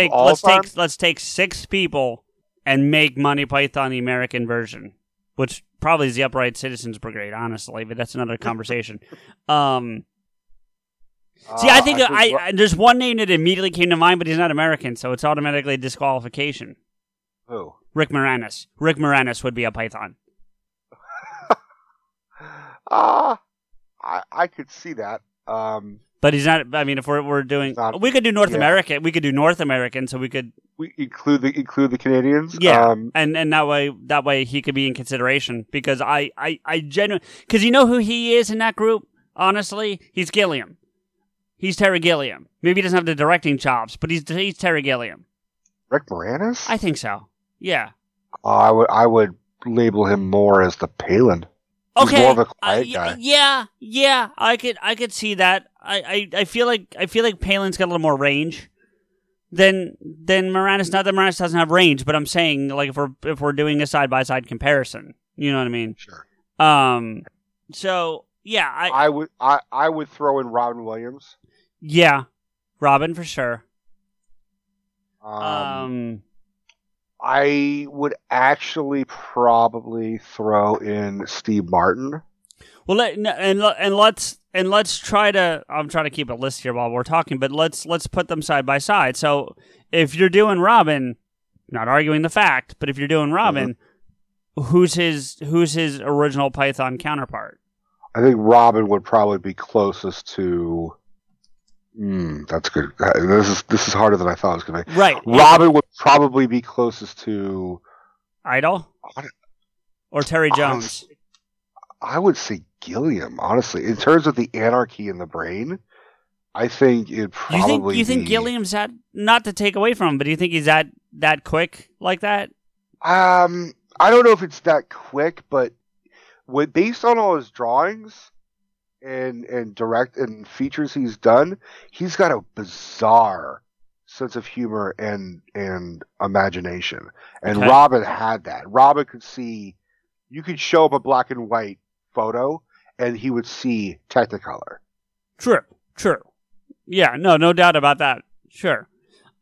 take six people and make Monty Python the American version, which probably is the Upright Citizens Brigade, honestly, but that's another conversation. See, I think there's one name that immediately came to mind, but he's not American, so it's automatically a disqualification. Who? Rick Moranis. Rick Moranis would be a Python. I could see that. But he's not. I mean, if we're doing, we could do North America. We could do North American, so we include the Canadians. Yeah, and that way he could be in consideration, because I genuinely, because you know who he is in that group. Honestly, he's Gilliam. He's Terry Gilliam. Maybe he doesn't have the directing chops, but he's Terry Gilliam. Rick Moranis? I think so. Yeah. I would label him more as the Palin. Okay. He's more of a quiet guy. Yeah. I could see that. I feel like Palin's got a little more range than Moranis. Not that Moranis doesn't have range, but I'm saying, like, if we're doing a side by side comparison, you know what I mean? Sure. So yeah, I would throw in Robin Williams. Yeah, Robin for sure. I would actually probably throw in Steve Martin. Well, let's try to. I'm trying to keep a list here while we're talking, but let's put them side by side. So if you're doing Robin, not arguing the fact, but if you're doing Robin, who's his original Python counterpart? I think Robin would probably be closest to. That's good. This is harder than I thought it was going to be. Right. Robin would probably be closest to Idle or Terry Jones. I would say Gilliam, honestly. In terms of the anarchy in the brain, I think it probably. You think Gilliam's that? Not to take away from him, but do you think he's that quick like that? I don't know if it's that quick, but based on all his drawings. And direct and features he's done, he's got a bizarre sense of humor and imagination. And okay. Robin had that. Robin could see, you could show up a black and white photo, and he would see Technicolor. True. Yeah, no doubt about that. Sure.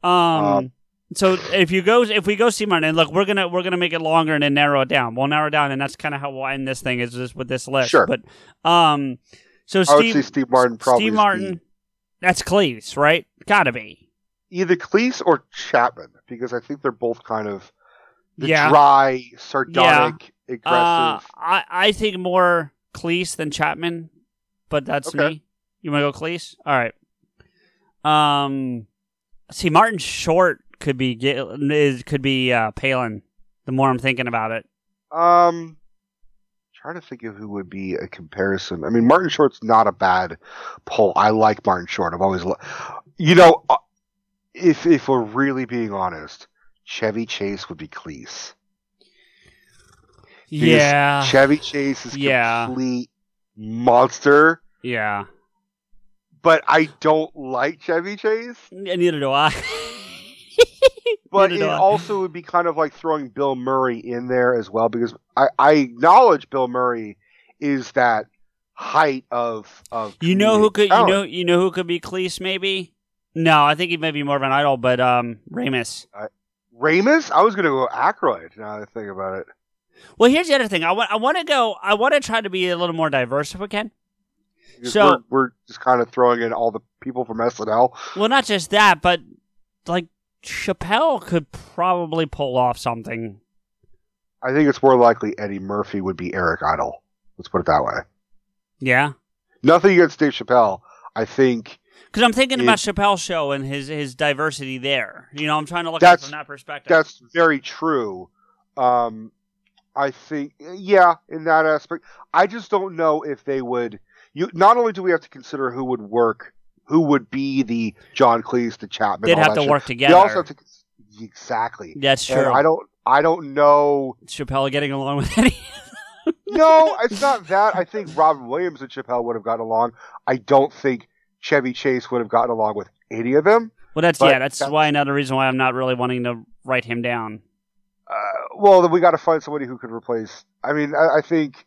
So if we go see Martin, and look, we're gonna make it longer and then narrow it down. We'll narrow it down, and that's kind of how we'll end this thing. Is just with this list. Sure. But so I would say Steve Martin probably. Steve Martin, that's Cleese, right? Gotta be. Either Cleese or Chapman, because I think they're both kind of dry, sardonic, aggressive. I think more Cleese than Chapman, but that's me. You want to go Cleese? All right. See, Martin Short could be Palin. The more I'm thinking about it. Trying to think of who would be a comparison. I mean, Martin Short's not a bad poll. I like Martin Short. I've always, if we're really being honest, Chevy Chase would be Cleese. Because Chevy Chase is complete monster. Yeah. But I don't like Chevy Chase. Neither do I. But it also would be kind of like throwing Bill Murray in there as well, because I acknowledge Bill Murray is that height of you know who could talent. you know who could be Cleese maybe? No, I think he may be more of an idol, but Ramis. Ramis? I was going to go Aykroyd. Now that I think about it. Well, here's the other thing. I want to try to be a little more diverse if we can. So we're just kind of throwing in all the people from SNL. Well, not just that, but like Chappelle could probably pull off something. I think it's more likely Eddie Murphy would be Eric Idle. Let's put it that way. Yeah. Nothing against Dave Chappelle. I think because I'm thinking about Chappelle's show and his diversity there. You know, I'm trying to look at it from that perspective. That's very true. I think, yeah, in that aspect, I just don't know if they would. Not only do we have to consider who would work, who would be the John Cleese, the Chapman. They'd have to work together. They also have to, exactly. That's true. And I don't know. Is Chappelle getting along with Eddie? No, it's not that. I think Robin Williams and Chappelle would have gotten along. I don't think Chevy Chase would have gotten along with any of them. Well, that's why another reason why I'm not really wanting to write him down. Well, then we got to find somebody who could replace. I mean, I think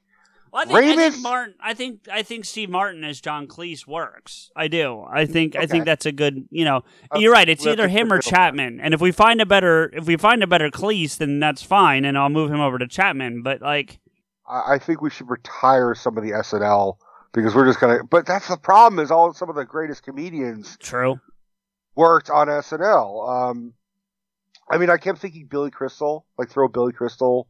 Steve Martin as John Cleese works. I do. I think that's a good. You know, you're right. It's either him or Chapman. And if we find a better Cleese, then that's fine, and I'll move him over to Chapman. But like, I think we should retire some of the SNL because we're just gonna. But that's the problem is all some of the greatest comedians. True. Worked on SNL. I mean, I kept thinking Billy Crystal. Like, throw Billy Crystal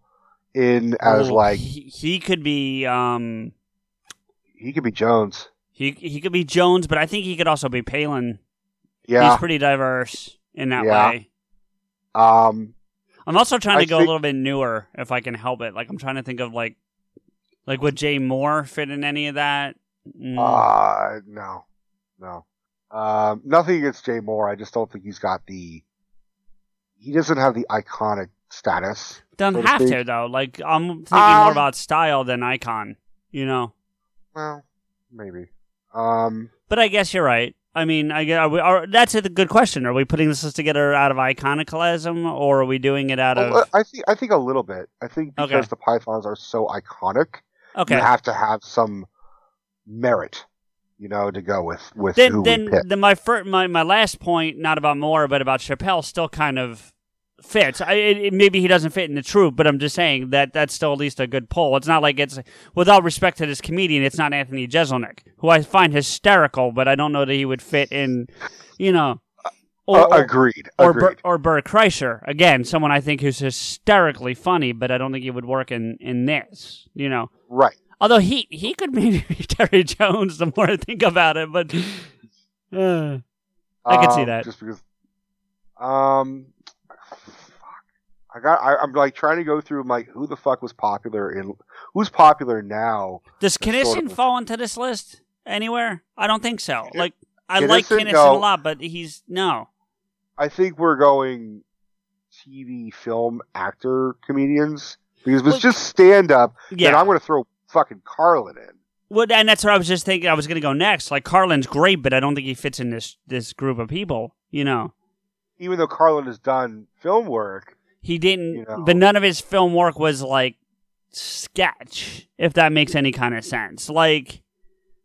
in as like he could be. He could be Jones. He could be Jones, but I think he could also be Palin. Yeah, he's pretty diverse in that way. I'm also trying to go a little bit newer if I can help it. Like, I'm trying to think of like would Jay Moore fit in any of that? No. Nothing against Jay Moore. I just don't think he's got the. He doesn't have the iconic status. Doesn't have to, though. Like, I'm thinking more about style than icon, you know? Well, maybe. But I guess you're right. I mean, that's a good question. Are we putting this list together out of iconoclasm, or are we doing it out of... I think a little bit. I think because the Pythons are so iconic, you have to have some merit, you know, to go with then, who then, we pick. Then my last point, not about Moore, but about Chappelle, still kind of fits. Maybe he doesn't fit in the troop, but I'm just saying that that's still at least a good poll. It's not like it's, with all respect to this comedian, it's not Anthony Jeselnik, who I find hysterical, but I don't know that he would fit in, you know. Agreed. Or Bert Kreischer. Again, someone I think who's hysterically funny, but I don't think he would work in this, you know. Right. Although he could maybe be Terry Jones the more I think about it, but I could see that. Just because, fuck, I'm like trying to go through like who the fuck was popular in who's popular now. Does Kinison fall into this list anywhere? I don't think so. Like I like Kinison a lot, but he's no. I think we're going TV, film, actor, comedians because if it's just stand up. Yeah, and I'm going to throw. Fucking Carlin in. Well, and that's what I was just thinking. I was going to go next. Like, Carlin's great, but I don't think he fits in this group of people, you know. Even though Carlin has done film work. He didn't, you know. But none of his film work was, like, sketch, if that makes any kind of sense. Like.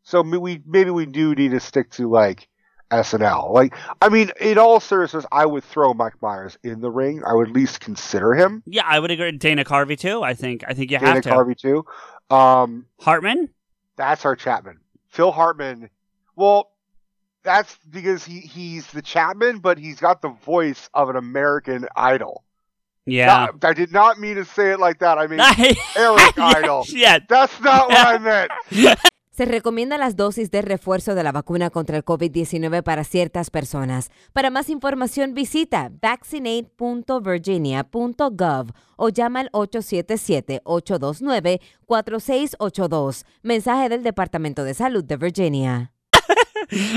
So maybe we do need to stick to, like, SNL. Like, I mean, in all seriousness, I would throw Mike Myers in the ring. I would at least consider him. Yeah, I would agree. Dana Carvey, too, I think. I think you have to. Dana Carvey, too. Hartman? That's our Chapman. Phil Hartman. Well, that's because he's the Chapman, but he's got the voice of an American Idol. Yeah. I did not mean to say it like that. I mean, Eric Idle. Yeah. That's not what I meant. Se recomienda las dosis de refuerzo de la vacuna contra el COVID-19 para ciertas personas. Para más información visita vaccinate.virginia.gov o llama al 877-829-4682. Mensaje del Departamento de Salud de Virginia.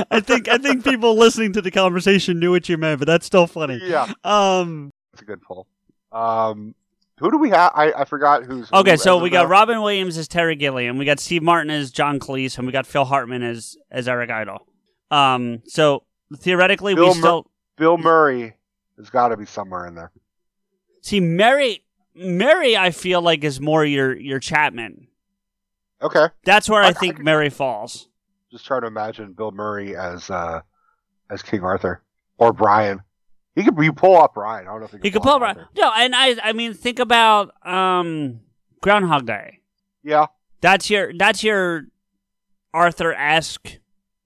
I think people listening to the conversation knew what you meant, but that's still funny. Yeah. That's a good poll. Who do we have? I forgot who's. Okay, so we got Robin Williams as Terry Gilliam. We got Steve Martin as John Cleese, and we got Phil Hartman as Eric Idle. So theoretically, Bill Murray has got to be somewhere in there. See, Murray, I feel like is more your Chapman. Okay, that's where I think Murray falls. Just try to imagine Bill Murray as King Arthur or Brian. You pull up Brian. I don't know if he can pull up Brian. No, and I mean, think about Groundhog Day. Yeah, that's your Arthur-esque,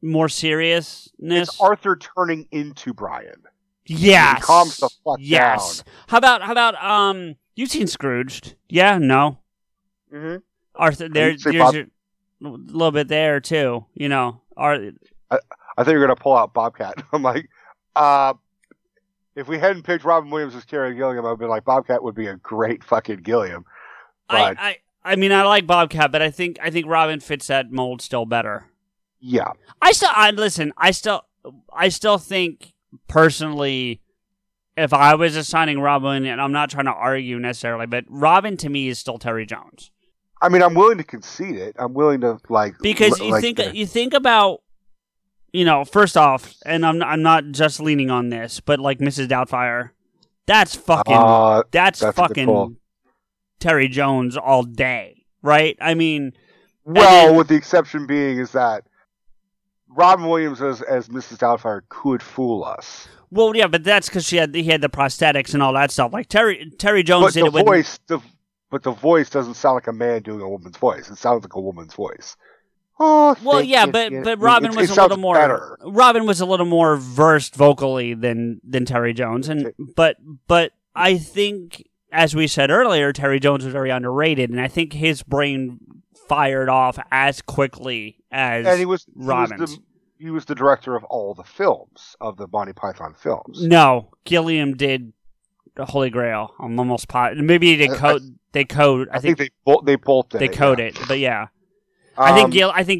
more seriousness. It's Arthur turning into Brian. Yes, he calms the fuck down. How about you've seen Scrooged? Yeah, no. Mm-hmm. Arthur, there's a little bit there too. You know, I think you're gonna pull out Bobcat. I'm like, if we hadn't picked Robin Williams as Terry Gilliam, I'd be like, Bobcat would be a great fucking Gilliam. But I mean, I like Bobcat, but I think Robin fits that mold still better. Yeah, I still think personally, if I was assigning Robin, and I'm not trying to argue necessarily, but Robin to me is still Terry Jones. I mean, I'm willing to concede it. I'm willing to think about. You know, first off, and I'm not just leaning on this, but like Mrs. Doubtfire, that's fucking Terry Jones all day, right? I mean, with the exception being is that Robin Williams as Mrs. Doubtfire could fool us. Well, yeah, but that's because he had the prosthetics and all that stuff. Like Terry Jones but did it with the voice doesn't sound like a man doing a woman's voice. It sounds like a woman's voice. Oh, well, yeah, but Robin was a little more. Better. Robin was a little more versed vocally than Terry Jones, and but I think, as we said earlier, Terry Jones was very underrated, and I think his brain fired off as quickly as Robin's. He was the director of all the films of the Monty Python films. No, Gilliam did the Holy Grail. I'm almost positive. Maybe they code. They code. I think they both did it, but yeah. I think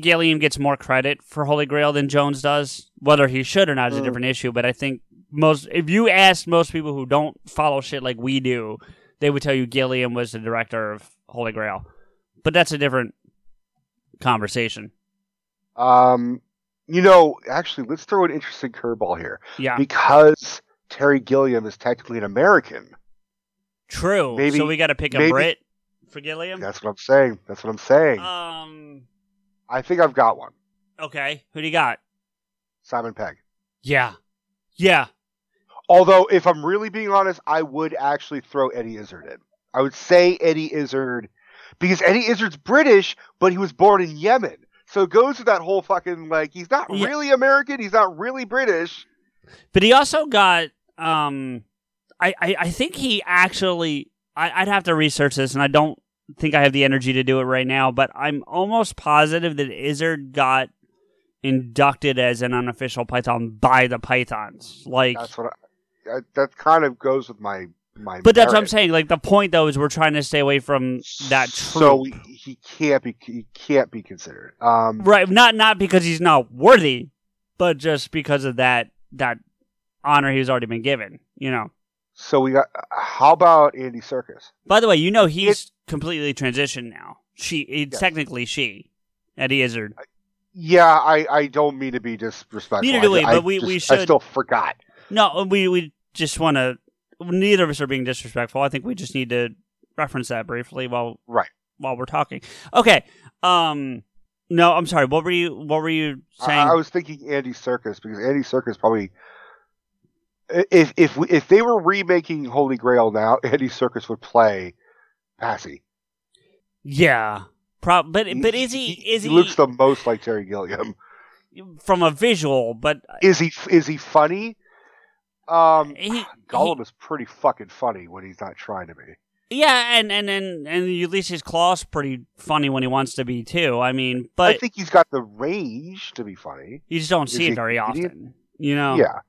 Gilliam gets more credit for Holy Grail than Jones does. Whether he should or not is a different issue, but I think if you ask most people who don't follow shit like we do, they would tell you Gilliam was the director of Holy Grail. But that's a different conversation. Actually, let's throw an interesting curveball here. Yeah. Because Terry Gilliam is technically an American. True. Maybe, so we got to pick a Brit. For Gilliam? That's what I'm saying. I think I've got one. Okay. Who do you got? Simon Pegg. Yeah. Although, if I'm really being honest, I would actually throw Eddie Izzard in. I would say Eddie Izzard, because Eddie Izzard's British, but he was born in Yemen. So it goes to that whole fucking, like, he's not really American, he's not really British. But he also got, I think he actually... I'd have to research this, and I don't think I have the energy to do it right now, but I'm almost positive that Izzard got inducted as an unofficial Python by the Pythons. Like, that's what that kind of goes with my. But that's what I'm saying. Like, the point though is we're trying to stay away from that troop. So he can't be considered. Right? Not because he's not worthy, but just because of that honor he's already been given. You know. So we got. How about Andy Serkis? By the way, you know he's completely transitioned now. Technically Eddie Izzard. Yeah, I don't mean to be disrespectful. Neither do we, but we should. I still forgot. No, we just want to. Neither of us are being disrespectful. I think we just need to reference that briefly while we're talking. Okay. No, I'm sorry. What were you saying? I was thinking Andy Serkis because Andy Serkis probably. If they were remaking Holy Grail now, Andy Serkis would play Passy. Yeah, but is he looks the most like Terry Gilliam from a visual? But is he funny? Gollum is pretty fucking funny when he's not trying to be. Yeah, and Ulysses Claw's pretty funny when he wants to be too. I mean, but I think he's got the range to be funny. You just don't see it very often, you know. Yeah.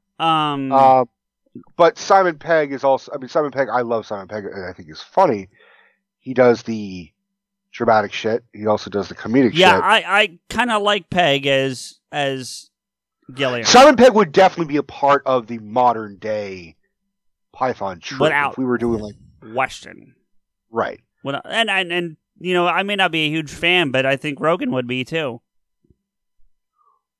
But Simon Pegg is also, I mean, Simon Pegg, I love Simon Pegg, and I think he's funny. He does the dramatic shit. He also does the comedic shit. Yeah, I kind of like Pegg as Gilliam. Simon Pegg would definitely be a part of the modern day Python troupe. If we were doing like Western. Right. When I, and you know, I may not be a huge fan, but I think Rogan would be too.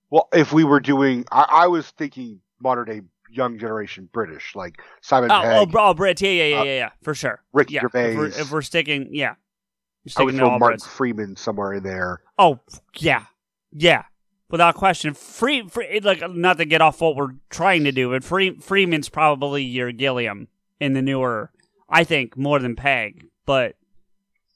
Well, if we were doing, I was thinking modern day young generation British, like Simon Pegg. Oh, Brit, yeah, for sure. Rick Gervais. If we're sticking, yeah. I would throw Martin Freeman somewhere in there. Oh, yeah, without question. Like, not to get off what we're trying to do, but Freeman's probably your Gilliam in the newer, I think, more than Pegg, but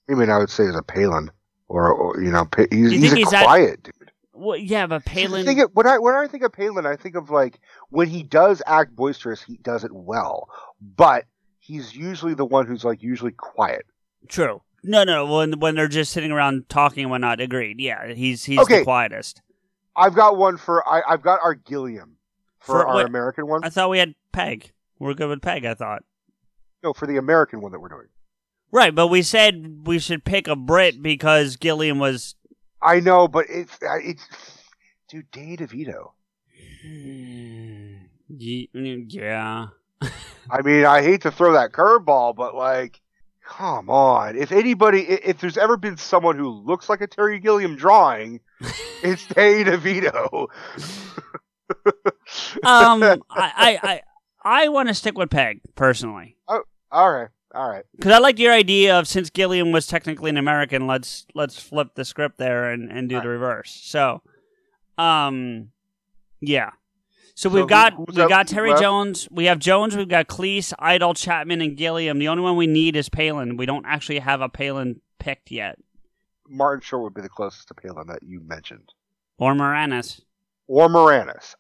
Freeman I would say is a Palin, or you know, he's a quiet dude. Well, yeah, but Palin. When I think of Palin, I think of like when he does act boisterous, he does it well, but he's usually the one who's like usually quiet. True. No. When they're just sitting around talking and whatnot, agreed. Yeah, he's okay. The quietest. I've got one for I've got our Gilliam for our American one. I thought we had Peg. We're good with Peg. I thought. No, for the American one that we're doing. Right, but we said we should pick a Brit because Gilliam was. I know, but it's dude, Danny DeVito. Yeah. I mean, I hate to throw that curveball, but like. Come on. If there's ever been someone who looks like a Terry Gilliam drawing, it's Danny DeVito. I want to stick with Peg, personally. Oh, all right. Because I liked your idea of since Gilliam was technically an American, let's flip the script there and do the reverse. So, yeah. So we've got Terry Jones, we have Jones, we've got Cleese, Idle, Chapman, and Gilliam. The only one we need is Palin. We don't actually have a Palin picked yet. Martin Short would be the closest to Palin that you mentioned. Or Moranis.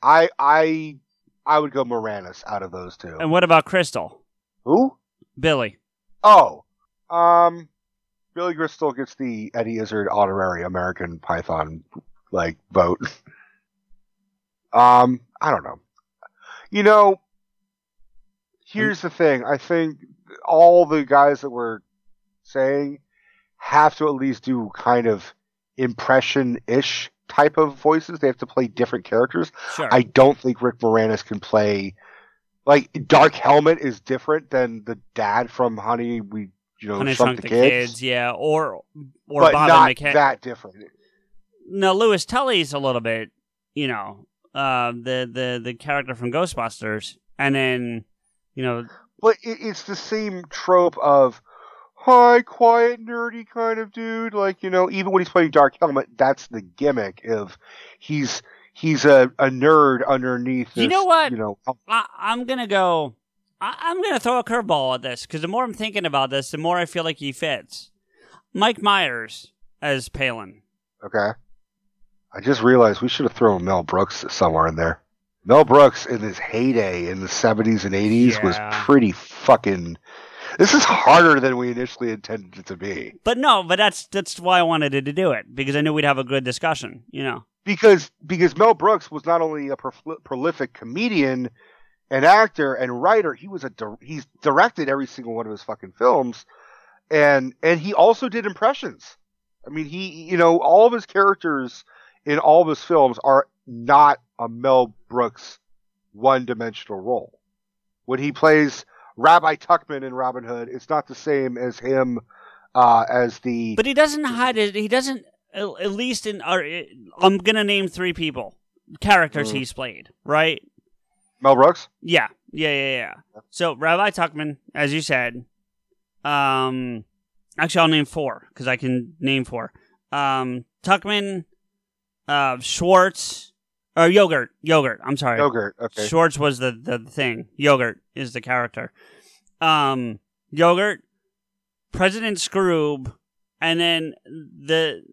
I would go Moranis out of those two. And what about Crystal? Who? Billy. Oh. Billy Crystal gets the Eddie Izzard honorary American Python like vote. I don't know. You know, here's the thing. I think all the guys that we're saying have to at least do kind of impression-ish type of voices. They have to play different characters. Sure. I don't think Rick Moranis can play. Like, Dark Helmet is different than the dad from Honey, We Shrunk the Kids. Yeah, or but Bob not that different. No, Louis Tully's a little bit, you know. The character from Ghostbusters, and then, you know. But it's the same trope of, hi, quiet, nerdy kind of dude. Like, you know, even when he's playing Dark Helmet, that's the gimmick of he's a nerd underneath. You know what? You know, I'm going to throw a curveball at this, because the more I'm thinking about this, the more I feel like he fits. Mike Myers as Palin. Okay. I just realized we should have thrown Mel Brooks somewhere in there. Mel Brooks in his heyday in the 70s and 80s was pretty fucking. This is harder than we initially intended it to be. But no, but that's why I wanted to do it, because I knew we'd have a good discussion, you know. Because Mel Brooks was not only a prolific comedian and actor and writer, he's directed every single one of his fucking films, and he also did impressions. I mean, he all of his characters in all of his films are not a Mel Brooks one-dimensional role. When he plays Rabbi Tuckman in Robin Hood, it's not the same as him as the. But he doesn't hide it. He doesn't, at least in. I'm gonna name three people, characters he's played. Right? Mel Brooks. Yeah. So Rabbi Tuckman, as you said. Actually, I'll name four because I can name four. Tuckman. Schwartz or Yogurt. I'm sorry. Yogurt. Okay. Schwartz was the thing. Yogurt is the character. Yogurt, President Scroob, and then the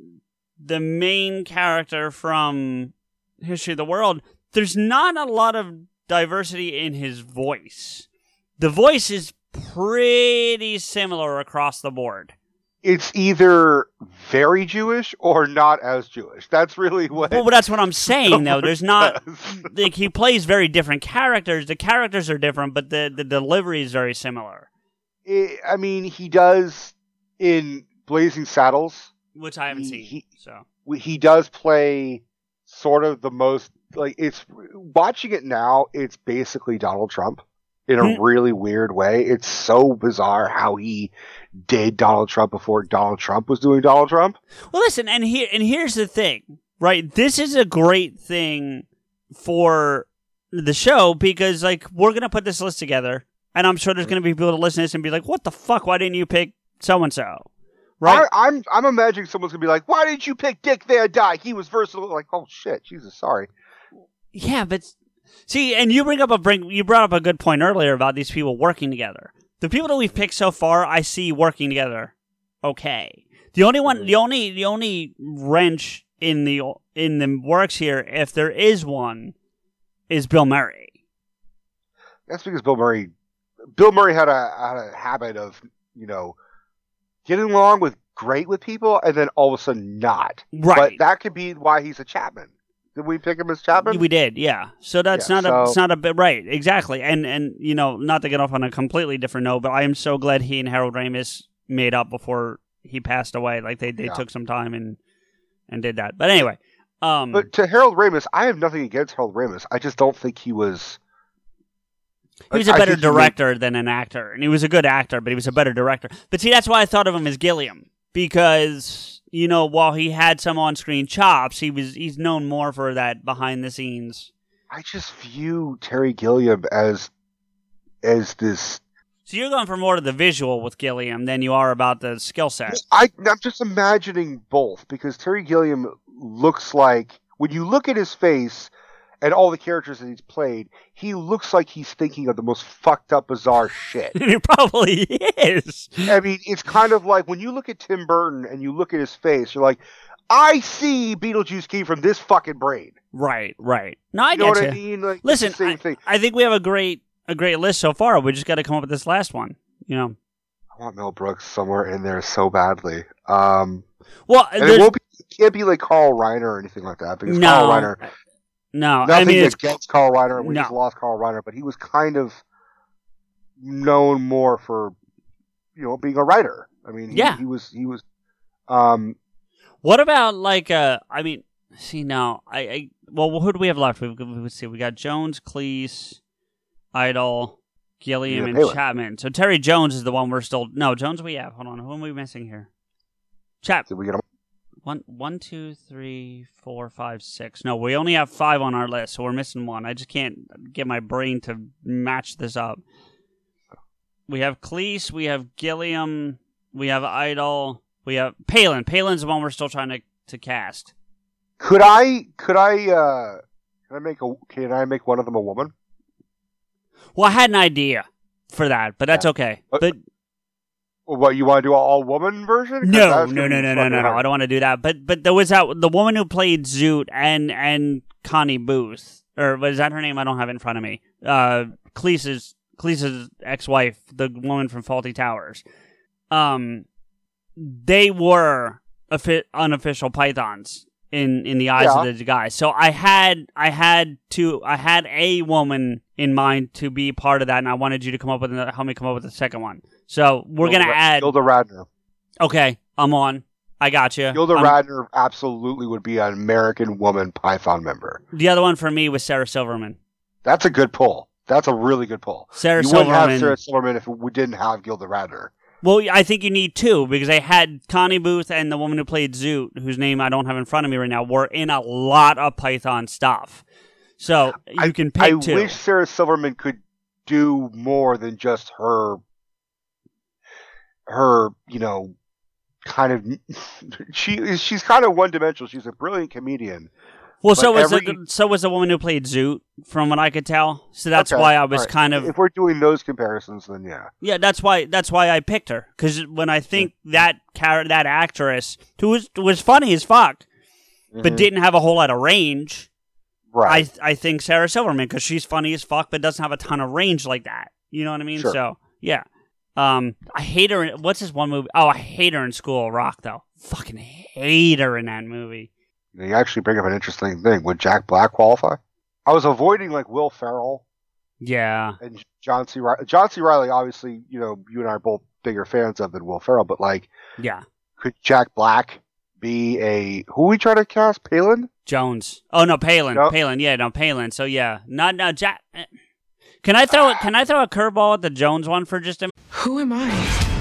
main character from History of the World. There's not a lot of diversity in his voice. The voice is pretty similar across the board. It's either very Jewish or not as Jewish. That's really what. Well, that's what I'm saying, though. There's not. Like, he plays very different characters. The characters are different, but the delivery is very similar. I mean, he does in Blazing Saddles, which I haven't seen. He does play sort of the most. Like, it's watching it now. It's basically Donald Trump. in a really weird way. It's so bizarre how he did Donald Trump before Donald Trump was doing Donald Trump. Well, listen, and here's the thing, right? This is a great thing for the show because, like, we're going to put this list together, and I'm sure there's going to be people to listen to this and be like, what the fuck? Why didn't you pick so-and-so? Right? I'm imagining somene's going to be like, why didn't you pick Dick Van Dyke? He was versatile. Like, oh, shit. Jesus, sorry. Yeah, but... See, and you brought up a good point earlier about these people working together. The people that we've picked so far, I see working together. Okay. The only wrench in the works here, if there is one, is Bill Murray. That's because Bill Murray had a habit of, you know, getting along great with people and then all of a sudden not. Right. But that could be why he's a Chapman. Did we pick him as Chapman? We did, yeah. So that's not a bit right, exactly. And you know, not to get off on a completely different note, but I am so glad he and Harold Ramis made up before he passed away. Like they took some time and did that. But anyway, but to Harold Ramis, I have nothing against Harold Ramis. I just don't think he was a better director than an actor, and he was a good actor, but he was a better director. But see, that's why I thought of him as Gilliam, because, you know, while he had some on-screen chops, he's known more for that behind-the-scenes. I just view Terry Gilliam as this... So you're going for more to the visual with Gilliam than you are about the skill set. I'm just imagining both, because Terry Gilliam looks like... When you look at his face and all the characters that he's played, he looks like he's thinking of the most fucked-up, bizarre shit. He probably is. I mean, it's kind of like when you look at Tim Burton and you look at his face, you're like, I see Beetlejuice came from this fucking brain. Right, right. No, I get you. Know what I mean? Like, listen, same thing. I think we have a great list so far. We just got to come up with this last one. You know, I want Mel Brooks somewhere in there so badly. Well, and it can't be like Carl Reiner or anything like that, because Carl Reiner... No, nothing against Carl Reiner. We just lost Carl Reiner, but he was kind of known more for, you know, being a writer. I mean, he was. What about like? I mean, see now, well, who do we have left? Let's see, we got Jones, Cleese, Idle, Gilliam, and Chapman. So Terry Jones is the one we're still. No, Jones we have. Hold on, who am we missing here? Chapman. Did we get him? One, two, three, four, five, six. No, we only have 5 on our list, so we're missing one. I just can't get my brain to match this up. We have Cleese, we have Gilliam, we have Idle, we have Palin. Palin's the one we're still trying to cast. Can I make one of them a woman? Well, I had an idea for that, but that's okay. But what, you want to do an all-woman version? No. I don't want to do that. But there was that the woman who played Zoot and Connie Booth, or was that her name? I don't have it in front of me. Cleese's ex-wife, the woman from Fawlty Towers. They were unofficial pythons in the eyes of the guy. So I had a woman in mind to be part of that, and I wanted you to help me come up with the second one. So we're going to add... Gilda Radner. Okay, I'm on. I got you. Gilda Radner absolutely would be an American woman Python member. The other one for me was Sarah Silverman. That's a good pull. That's a really good pull. You wouldn't have Sarah Silverman if we didn't have Gilda Radner. Well, I think you need two, because I had Connie Booth and the woman who played Zoot, whose name I don't have in front of me right now, were in a lot of Python stuff. So you can pick two. I wish Sarah Silverman could do more than just her, you know, kind of, she's kind of one-dimensional. She's a brilliant comedian. Well, so was the woman who played Zoot, from what I could tell. So that's why I was kind of... If we're doing those comparisons, then yeah. Yeah, that's why I picked her. Because when I think that actress, who was funny as fuck, but didn't have a whole lot of range, right? I think Sarah Silverman, because she's funny as fuck, but doesn't have a ton of range like that. You know what I mean? Sure. So, yeah. I hate her in... What's this one movie? Oh, I hate her in School of Rock, though. Fucking hate her in that movie. They actually bring up an interesting thing. Would Jack Black qualify? I was avoiding, like, Will Ferrell. Yeah. And John C. Reilly. John C. Reilly, obviously, you know, you and I are both bigger fans of than Will Ferrell, but, like... Yeah. Could Jack Black be a... Who are we trying to cast? Palin? Jones. Oh, no, Palin. Palin. So, yeah. Not Jack... Can I throw a curveball at the Jones one for just a minute? Who am I?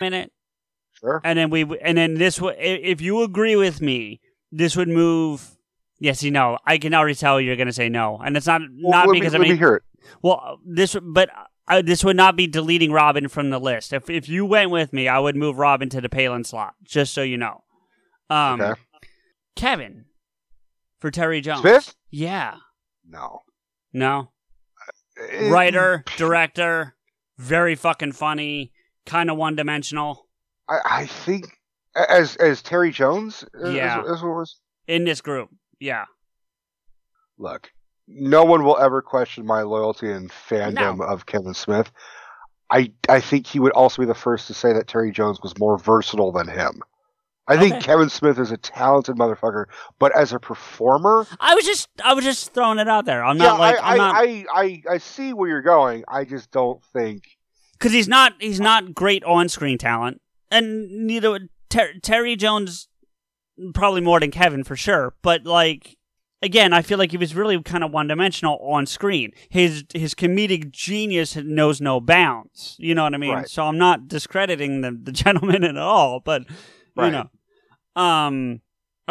Minute. Sure. And then this would, if you agree with me, this would move. Yes, you know, I can already tell you're going to say no, and it's this would not be deleting Robin from the list. If you went with me, I would move Robin to the Palin slot, just so you know. Okay. Kevin. For Terry Jones. Fifth? Yeah. No. Writer, director, very fucking funny, kind of one-dimensional. I think, as Terry Jones? Yeah. As what was? In this group, yeah. Look, no one will ever question my loyalty and fandom of Kevin Smith. I think he would also be the first to say that Terry Jones was more versatile than him. I think Kevin Smith is a talented motherfucker, but as a performer, I was just throwing it out there. I see where you're going. I just don't think because he's not great on-screen talent, and neither Terry Jones probably more than Kevin for sure. But like again, I feel like he was really kind of one-dimensional on screen. His comedic genius knows no bounds. You know what I mean? Right. So I'm not discrediting the gentleman at all, but. Right. You know, all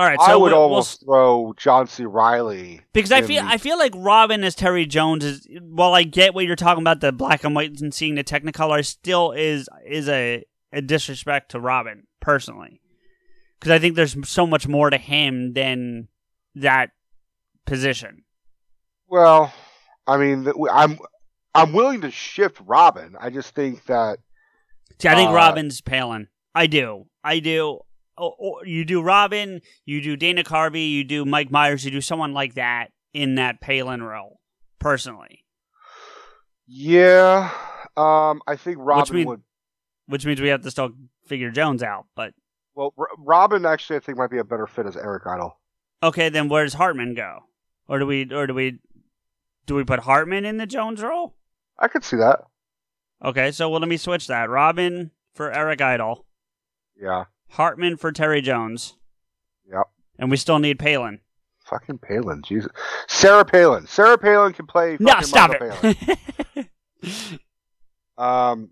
right. So I would almost throw John C. Reilly because I feel like Robin as Terry Jones is. While I get what you're talking about, the black and white and seeing the Technicolor still is a disrespect to Robin personally, because I think there's so much more to him than that position. Well, I mean, I'm willing to shift Robin. I just think that. See, I think Robin's Palin. I do. Oh, you do Robin, you do Dana Carvey, you do Mike Myers, you do someone like that in that Palin role, personally. Yeah, I think Robin would. Which means we have to still figure Jones out, but... Well, Robin actually I think might be a better fit as Eric Idle. Okay, then where does Hartman go? Or do we put Hartman in the Jones role? I could see that. Okay, so let me switch that. Robin for Eric Idle. Yeah. Hartman for Terry Jones. Yep. And we still need Palin. Fucking Palin, Jesus. Sarah Palin. Sarah Palin can play fucking Michael Palin. No, stop it.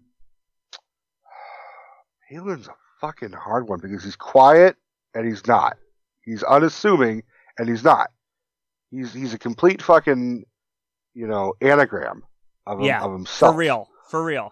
Palin's a fucking hard one because he's quiet and he's not. He's unassuming and he's not. He's a complete fucking, you know, anagram of himself. For real.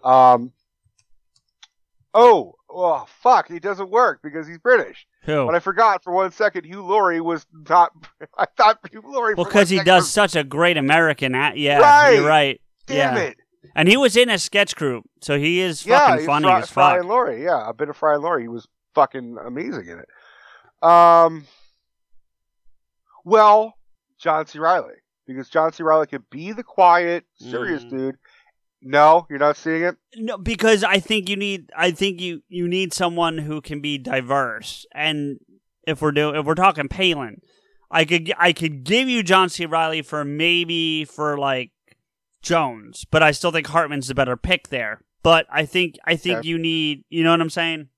Oh, fuck, he doesn't work because he's British. Who? But I forgot for one second Hugh Laurie was not... I thought Hugh Laurie... Well, because he does such a great American... Yeah, right. You're right. Damn it. And he was in a sketch group, so he is fucking funny as fuck. Fry and Laurie, yeah. A bit of Fry and Laurie. He was fucking amazing in it. Well, John C. Reilly. Because John C. Reilly could be the quiet, serious dude. No, you're not seeing it? No, because I think you need someone who can be diverse. And if we're talking Palin, I could give you John C. Reilly for Jones, but I still think Hartman's the better pick there. But I think you need, you know what I'm saying?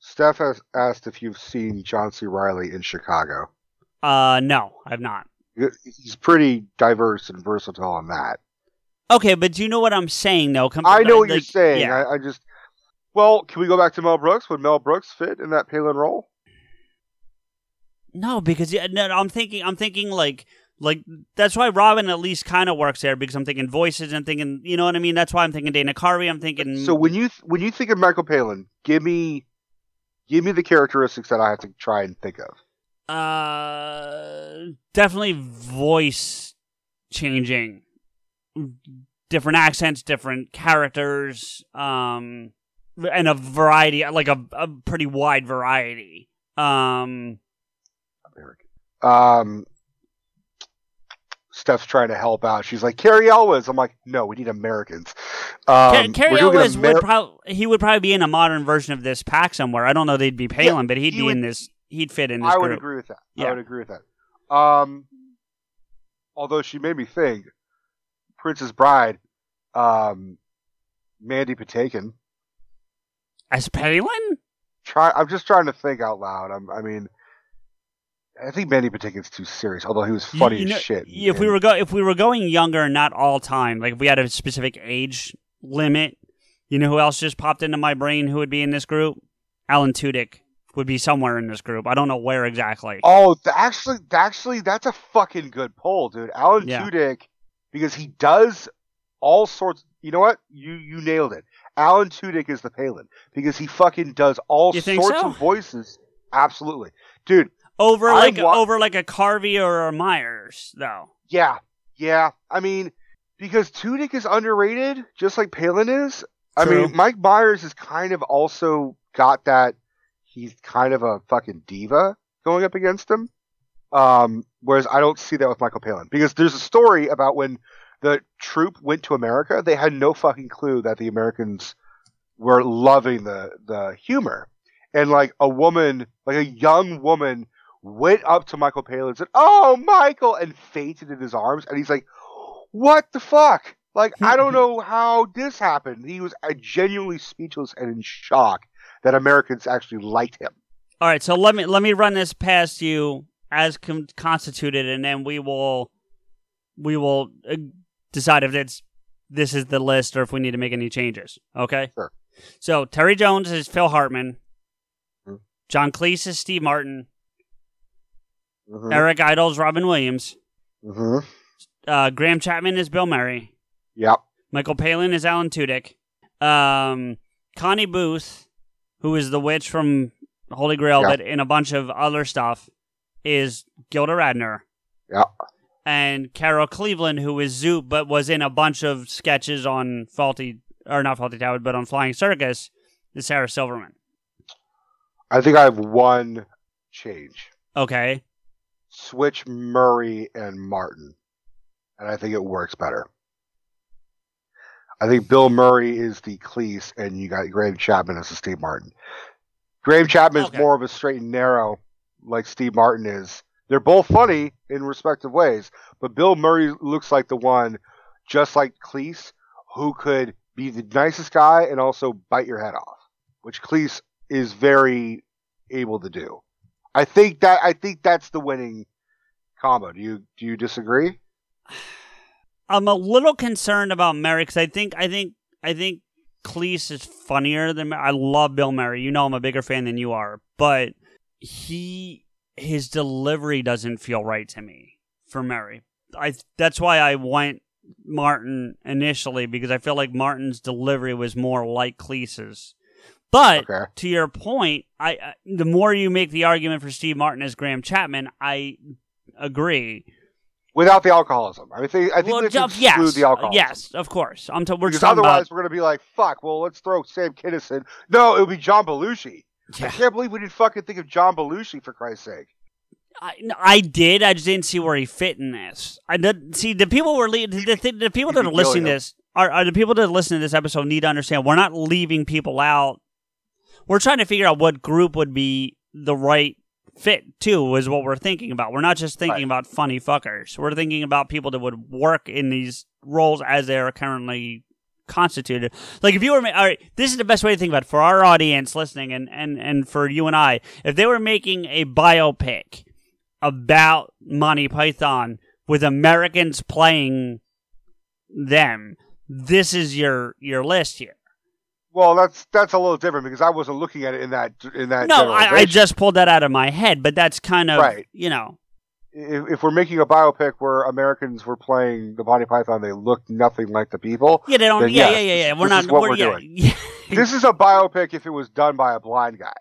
Steph has asked if you've seen John C. Reilly in Chicago. No, I've not. He's pretty diverse and versatile on that. Okay, but do you know what I'm saying, though? I know what you're saying. Yeah. Well, can we go back to Mel Brooks? Would Mel Brooks fit in that Palin role? No, because I'm thinking like Like, that's why Robin at least kind of works there, because I'm thinking voices and thinking, you know what I mean? That's why I'm thinking Dana Carvey. I'm thinking... So when you think of Michael Palin, give me the characteristics that I have to try and think of. Definitely voice changing. Different accents, different characters, and a variety, like a pretty wide variety. American. Steph's trying to help out. She's like, Carrie Elwes. I'm like, no, we need Americans. Carrie Elwes would probably be in a modern version of this pack somewhere. I don't know they'd be Palin, but he'd fit in this group. I would agree with that. Yeah. I would agree with that. Although she made me think, Princess Bride, Mandy Patinkin. As Palin? I'm just trying to think out loud. I think Mandy Patinkin's too serious, although he was funny as shit. If we were going younger, not all time, like if we had a specific age limit, you know who else just popped into my brain who would be in this group? Alan Tudyk would be somewhere in this group. I don't know where exactly. Oh, actually, that's a fucking good poll, dude. Alan Tudyk, because he does all sorts. You know what? You nailed it. Alan Tudyk is the Palin because he fucking does all sorts of voices. Absolutely, dude. Over like a Carvey or a Myers, though. Yeah. I mean, because Tudyk is underrated, just like Palin is. True. I mean, Mike Myers has kind of also got that. He's kind of a fucking diva going up against him. Whereas I don't see that with Michael Palin. Because there's a story about when the troupe went to America, they had no fucking clue that the Americans were loving the humor. And a young woman... went up to Michael Palin and said, "Oh, Michael," and fainted in his arms. And he's like, "What the fuck? Like, I don't know how this happened." He was genuinely speechless and in shock that Americans actually liked him. All right, so let me run this past you as constituted, and then we will decide if this is the list or if we need to make any changes. Okay. Sure. So Terry Jones is Phil Hartman. Mm-hmm. John Cleese is Steve Martin. Mm-hmm. Eric Idle is Robin Williams. Mm-hmm. Graham Chapman is Bill Murray. Yep. Michael Palin is Alan Tudyk. Connie Booth, who is the witch from Holy Grail, but in a bunch of other stuff, is Gilda Radner. Yep. And Carol Cleveland, who is Zoot, but was in a bunch of sketches on on Flying Circus, is Sarah Silverman. I think I have one change. Okay. Switch Murray and Martin, and I think it works better. I think Bill Murray is the Cleese, and you got Graham Chapman as the Steve Martin. Graham Chapman is more of a straight and narrow, like Steve Martin is. They're both funny in respective ways, but Bill Murray looks like the one, just like Cleese, who could be the nicest guy and also bite your head off, which Cleese is very able to do. I think that's the winning combo. Do you disagree? I'm a little concerned about Murray because I think Cleese is funnier than Murray. I love Bill Murray. You know I'm a bigger fan than you are, but his delivery doesn't feel right to me for Murray. That's why I went Martin initially, because I feel like Martin's delivery was more like Cleese's. But to your point, the more you make the argument for Steve Martin as Graham Chapman, I agree. Without the alcoholism, I think exclude the alcoholism. Yes, of course. We're going to be like, fuck. Well, let's throw Sam Kinison. No, it would be John Belushi. Yeah. I can't believe we didn't fucking think of John Belushi, for Christ's sake. I did. I just didn't see where he fit in this. The people that are listening to this episode need to understand we're not leaving people out. We're trying to figure out what group would be the right fit, too, is what we're thinking about. We're not just thinking about funny fuckers. We're thinking about people that would work in these roles as they are currently constituted. Like, if you were... All right, this is the best way to think about it for our audience listening and for you and I. If they were making a biopic about Monty Python with Americans playing them, this is your list here. Well, that's a little different because I wasn't looking at it in that. No, I just pulled that out of my head, but that's kind of right. You know. if we're making a biopic where Americans were playing the Monty Python, they looked nothing like the people. Yeah, they don't. Yeah. We're not. This is what we're doing. Yeah. This is a biopic if it was done by a blind guy.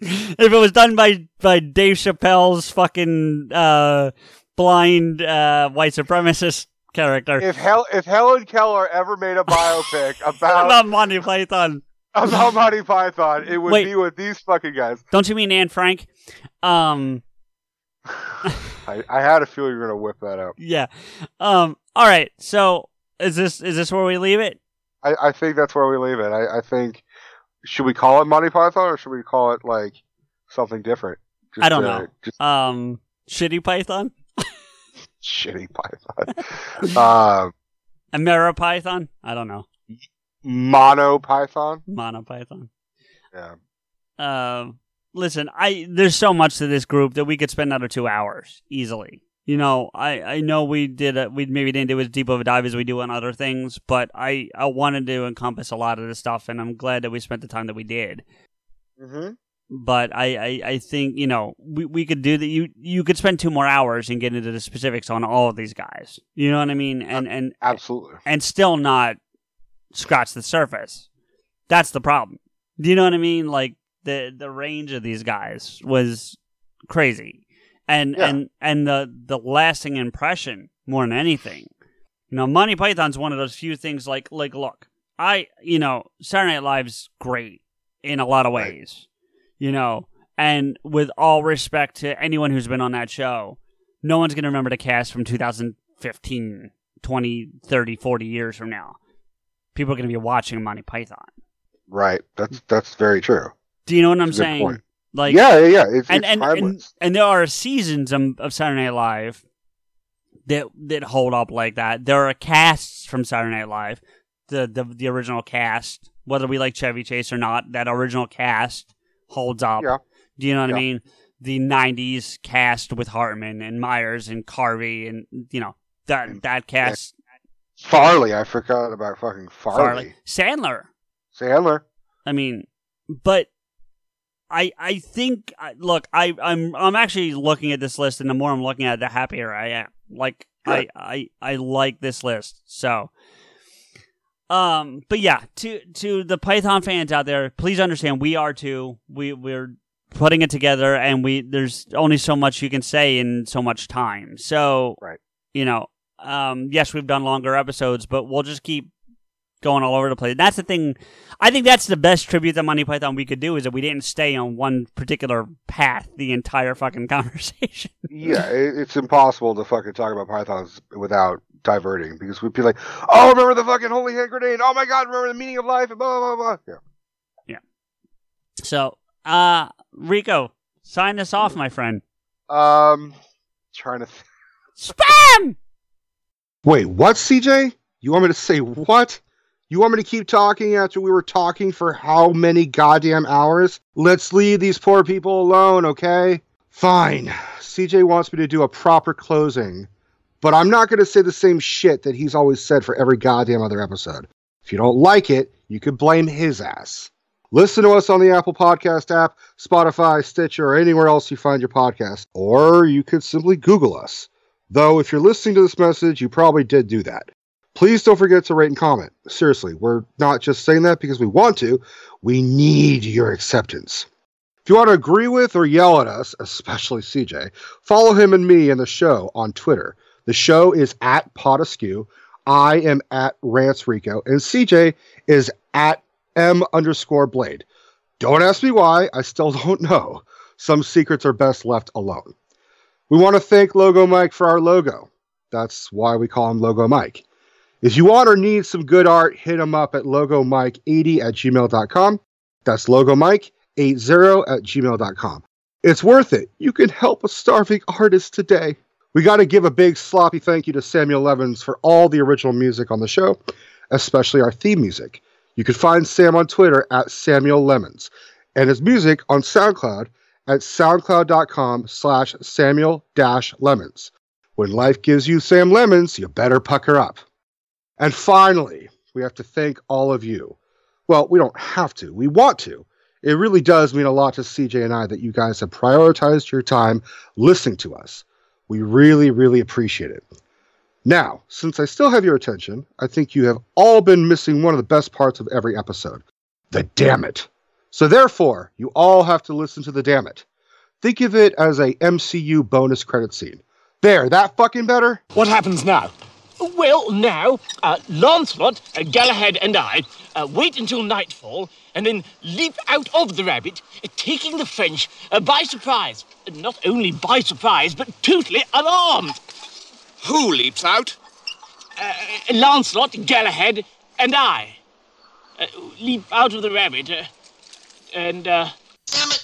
If it was done by Dave Chappelle's fucking blind white supremacist character. If Helen Keller ever made a biopic about Monty Python. About Monty Python, it would be with these fucking guys. Don't you mean Anne Frank? I had a feeling you were gonna whip that out. Yeah. All right. So is this where we leave it? I think that's where we leave it. I think, should we call it Monty Python or should we call it like something different? Just, I don't know. Shitty Python. Shitty Python. AmeriPython? I don't know. Mono Python. Yeah. Listen, there's so much to this group that we could spend another 2 hours easily. You know, I know we maybe didn't do as deep of a dive as we do on other things, but I wanted to encompass a lot of this stuff, and I'm glad that we spent the time that we did. Mm-hmm. But I think, you know, we could do that. You could spend 2 more hours and get into the specifics on all of these guys. You know what I mean? And absolutely. And still not scratch the surface. That's the problem. Do you know what I mean? Like, the range of these guys was crazy. And the lasting impression more than anything. You know, Monty Python's one of those few things like look, Saturday Night Live's great in a lot of ways. Right. You know, and with all respect to anyone who's been on that show, no one's going to remember the cast from 2015, 20, 30, 40 years from now. People are going to be watching Monty Python. Right. That's very true. Do you know what I'm saying? Point. Like, yeah. It's timeless. And there are seasons of Saturday Night Live that hold up like that. There are casts from Saturday Night Live, the original cast, whether we like Chevy Chase or not, that original cast holds up. Yeah. Do you know what I mean? The 90s cast with Hartman and Myers and Carvey and, you know, that cast. Farley. I forgot about fucking Farley. Sandler. I mean, but... I think, look, I'm actually looking at this list, and the more I'm looking at it, the happier I am. Like, yeah. I like this list. So, but yeah, to the Python fans out there, please understand we are too. We're putting it together, and there's only so much you can say in so much time. So, right. You know, yes, we've done longer episodes, but we'll just keep going all over the place. That's the thing. I think that's the best tribute to Monty Python we could do, is that we didn't stay on one particular path the entire fucking conversation. Yeah, it's impossible to fucking talk about Pythons without diverting, because we'd be like, oh, remember the fucking holy hand grenade? Oh my God, remember the meaning of life? And blah, blah, blah. Yeah. So, Rico, sign us off, my friend. Trying to... Spam! Wait, what, CJ? You want me to say what? You want me to keep talking after we were talking for how many goddamn hours? Let's leave these poor people alone, okay? Fine. CJ wants me to do a proper closing, but I'm not going to say the same shit that he's always said for every goddamn other episode. If you don't like it, you can blame his ass. Listen to us on the Apple Podcast app, Spotify, Stitcher, or anywhere else you find your podcast. Or you could simply Google us. Though, if you're listening to this message, you probably did do that. Please don't forget to rate and comment. Seriously, we're not just saying that because we want to. We need your acceptance. If you want to agree with or yell at us, especially CJ, follow him and me and the show on Twitter. The show is @PodAskew. I am @RantsRico. And CJ is @M_Blade. Don't ask me why. I still don't know. Some secrets are best left alone. We want to thank Logo Mike for our logo. That's why we call him Logo Mike. If you want or need some good art, hit him up at logomike80@gmail.com. That's logomike80@gmail.com. It's worth it. You can help a starving artist today. We got to give a big sloppy thank you to Samuel Levins for all the original music on the show, especially our theme music. You can find Sam on Twitter @SamuelLemons and his music on SoundCloud at soundcloud.com/Samuel-Lemons. When life gives you Sam Lemons, you better pucker up. And finally, we have to thank all of you. Well, we don't have to. We want to. It really does mean a lot to CJ and I that you guys have prioritized your time listening to us. We really, really appreciate it. Now, since I still have your attention, I think you have all been missing one of the best parts of every episode. The Damn It. So therefore, you all have to listen to the Damn It. Think of it as a MCU bonus credit scene. There, that fucking better? What happens now? Well, now, Lancelot, Galahad and I wait until nightfall and then leap out of the rabbit, taking the French by surprise. Not only by surprise, but totally unarmed. Who leaps out? Lancelot, Galahad and I. Leap out of the rabbit and... Damn it!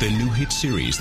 The new hit series